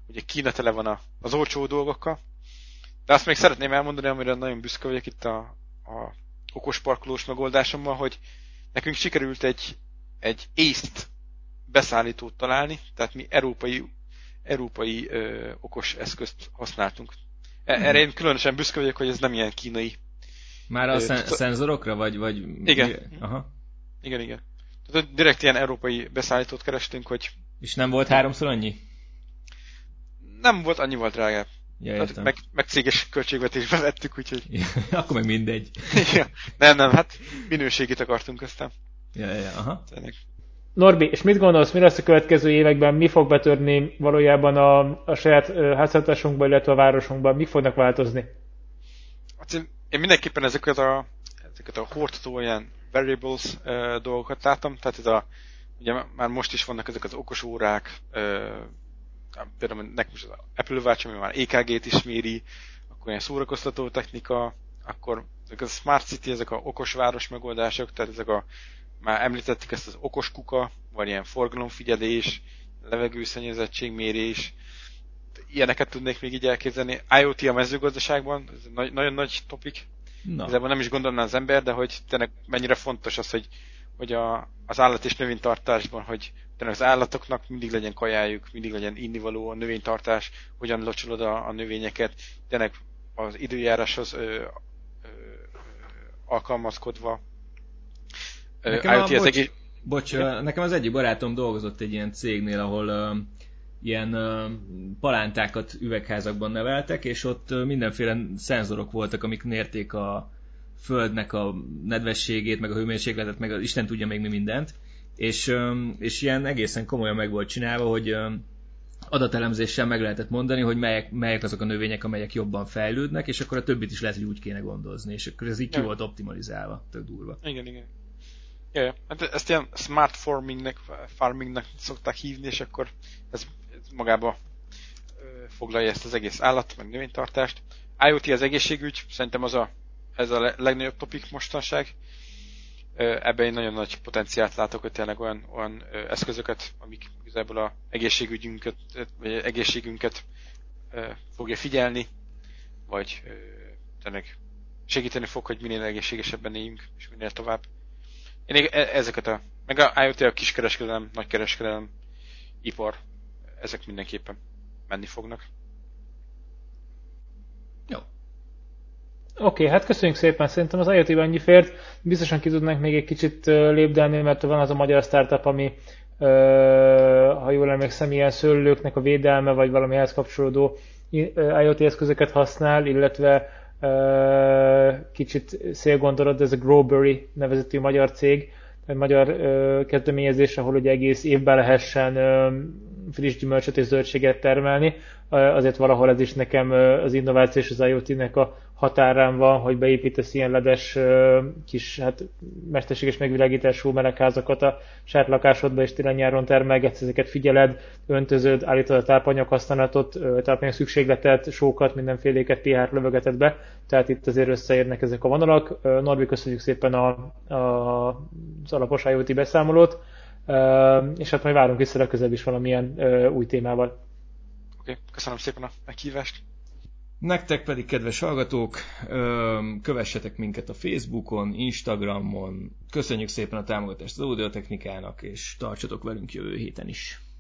ugye Kína tele van az olcsó dolgokkal. De azt még szeretném elmondani, amire nagyon büszke vagyok itt a, a okos parkolós megoldásommal, hogy nekünk sikerült egy, egy észt beszállítót találni, tehát mi európai, európai ö, okos eszközt használtunk. Erre én különösen büszke vagyok, hogy ez nem ilyen kínai. Már a ö, szenzorokra? Vagy, vagy... Igen. Aha. Igen, igen. Tehát direkt ilyen európai beszállítót kerestünk, hogy... És nem volt háromszor annyi? Nem volt, annyi volt drágább. Ja, meg, meg céges költségvetésbe vettük, úgyhogy... Ja, akkor meg mindegy. Ja, nem, nem, hát minőségét akartunk aztán. Ja, ja, aha. Norbi, és mit gondolsz, mi lesz a következő években, mi fog betörni valójában a, a saját háztartásunkban, illetve a városunkban, mi fognak változni? Hát én, én mindenképpen ezeket a, ezeket a hordtó ilyen variables uh, dolgokat láttam, tehát ez a, ugye már most is vannak ezek az okos órák, uh, például nekem is az Apple Watch, ami már é ká gét is méri, akkor ilyen szórakoztató technika, akkor ezek a Smart City, ezek a okos város megoldások, tehát ezek a, már említettük ezt az okos kuka, vagy ilyen forgalomfigyelés, levegőszennyezettségmérés, ilyeneket tudnék még így elképzelni. IoT a mezőgazdaságban, ez nagy, nagyon nagy topik, no. Ezzel nem is gondolná az ember, de hogy tényleg mennyire fontos az, hogy, hogy a, az állat és növénytartásban, hogy az állatoknak mindig legyen kajájuk, mindig legyen innivaló, a növénytartás, hogyan locsolod a, a növényeket, tényleg az időjáráshoz ö, ö, alkalmazkodva. Ö, nekem, bocs, egész... bocs, nekem az egyik barátom dolgozott egy ilyen cégnél, ahol ö, ilyen ö, palántákat üvegházakban neveltek, és ott ö, mindenféle szenzorok voltak, amik mérték a földnek a nedvességét, meg a hőmérsékletet, meg az Isten tudja még mi mindent. És, és ilyen egészen komolyan meg volt csinálva, hogy adatelemzéssel meg lehetett mondani, hogy melyek, melyek azok a növények, amelyek jobban fejlődnek, és akkor a többit is lehet, hogy úgy kéne gondozni, és akkor ez így ki volt optimalizálva, tök durva. Igen, igen. Jaj, jaj. Hát ezt ilyen smart farmingnek, farmingnek szokták hívni, és akkor ez magába foglalja ezt az egész állat, meg növénytartást. IoT az egészségügy, szerintem az a, ez a legnagyobb topik mostanság. Ebben én nagyon nagy potenciált látok, hogy tényleg olyan, olyan eszközöket, amik igazából az egészségügyünket, vagy egészségünket fogja figyelni, vagy tényleg segíteni fog, hogy minél egészségesebben éljünk, és minél tovább. Én ezeket a, meg a IoT, a kiskereskedelem, nagykereskedelem, ipar, ezek mindenképpen menni fognak. Jó. Oké, okay, hát köszönjük szépen, szerintem az IoT-ben ennyi fért, biztosan ki tudnánk még egy kicsit lépdelni, mert van az a magyar startup, ami, ha jól emlékszem, ilyen szőlőknek a védelme, vagy valamihez kapcsolódó IoT eszközöket használ, illetve kicsit szélgondolod, ez a Growberry nevezetű magyar cég, egy magyar kezdeményezés, ahol ugye egész évben lehessen friss gyümölcsöt és zöldséget termelni, azért valahol ez is nekem az innováció és az IoT-nek a határán van, hogy beépítesz ilyen ledes kis, hát mesterséges megvilágítású melegházakat a saját lakásodba, és télen nyáron termelgetsz, ezeket figyeled, öntözöd, állítod a tápanyag használatot, tápanyag szükségletet, sókat, mindenféléket, pé há-t lövögeted be, tehát itt azért összeérnek ezek a vonalak. Norbi, köszönjük szépen a, a, az alapos IoT beszámolót, és hát majd várunk vissza legközelebb is valamilyen új témával. Oké, okay, köszönöm szépen a meghívást! Nektek pedig, kedves hallgatók, kövessetek minket a Facebookon, Instagramon, köszönjük szépen a támogatást az Audiotechnikának, és tartsatok velünk jövő héten is!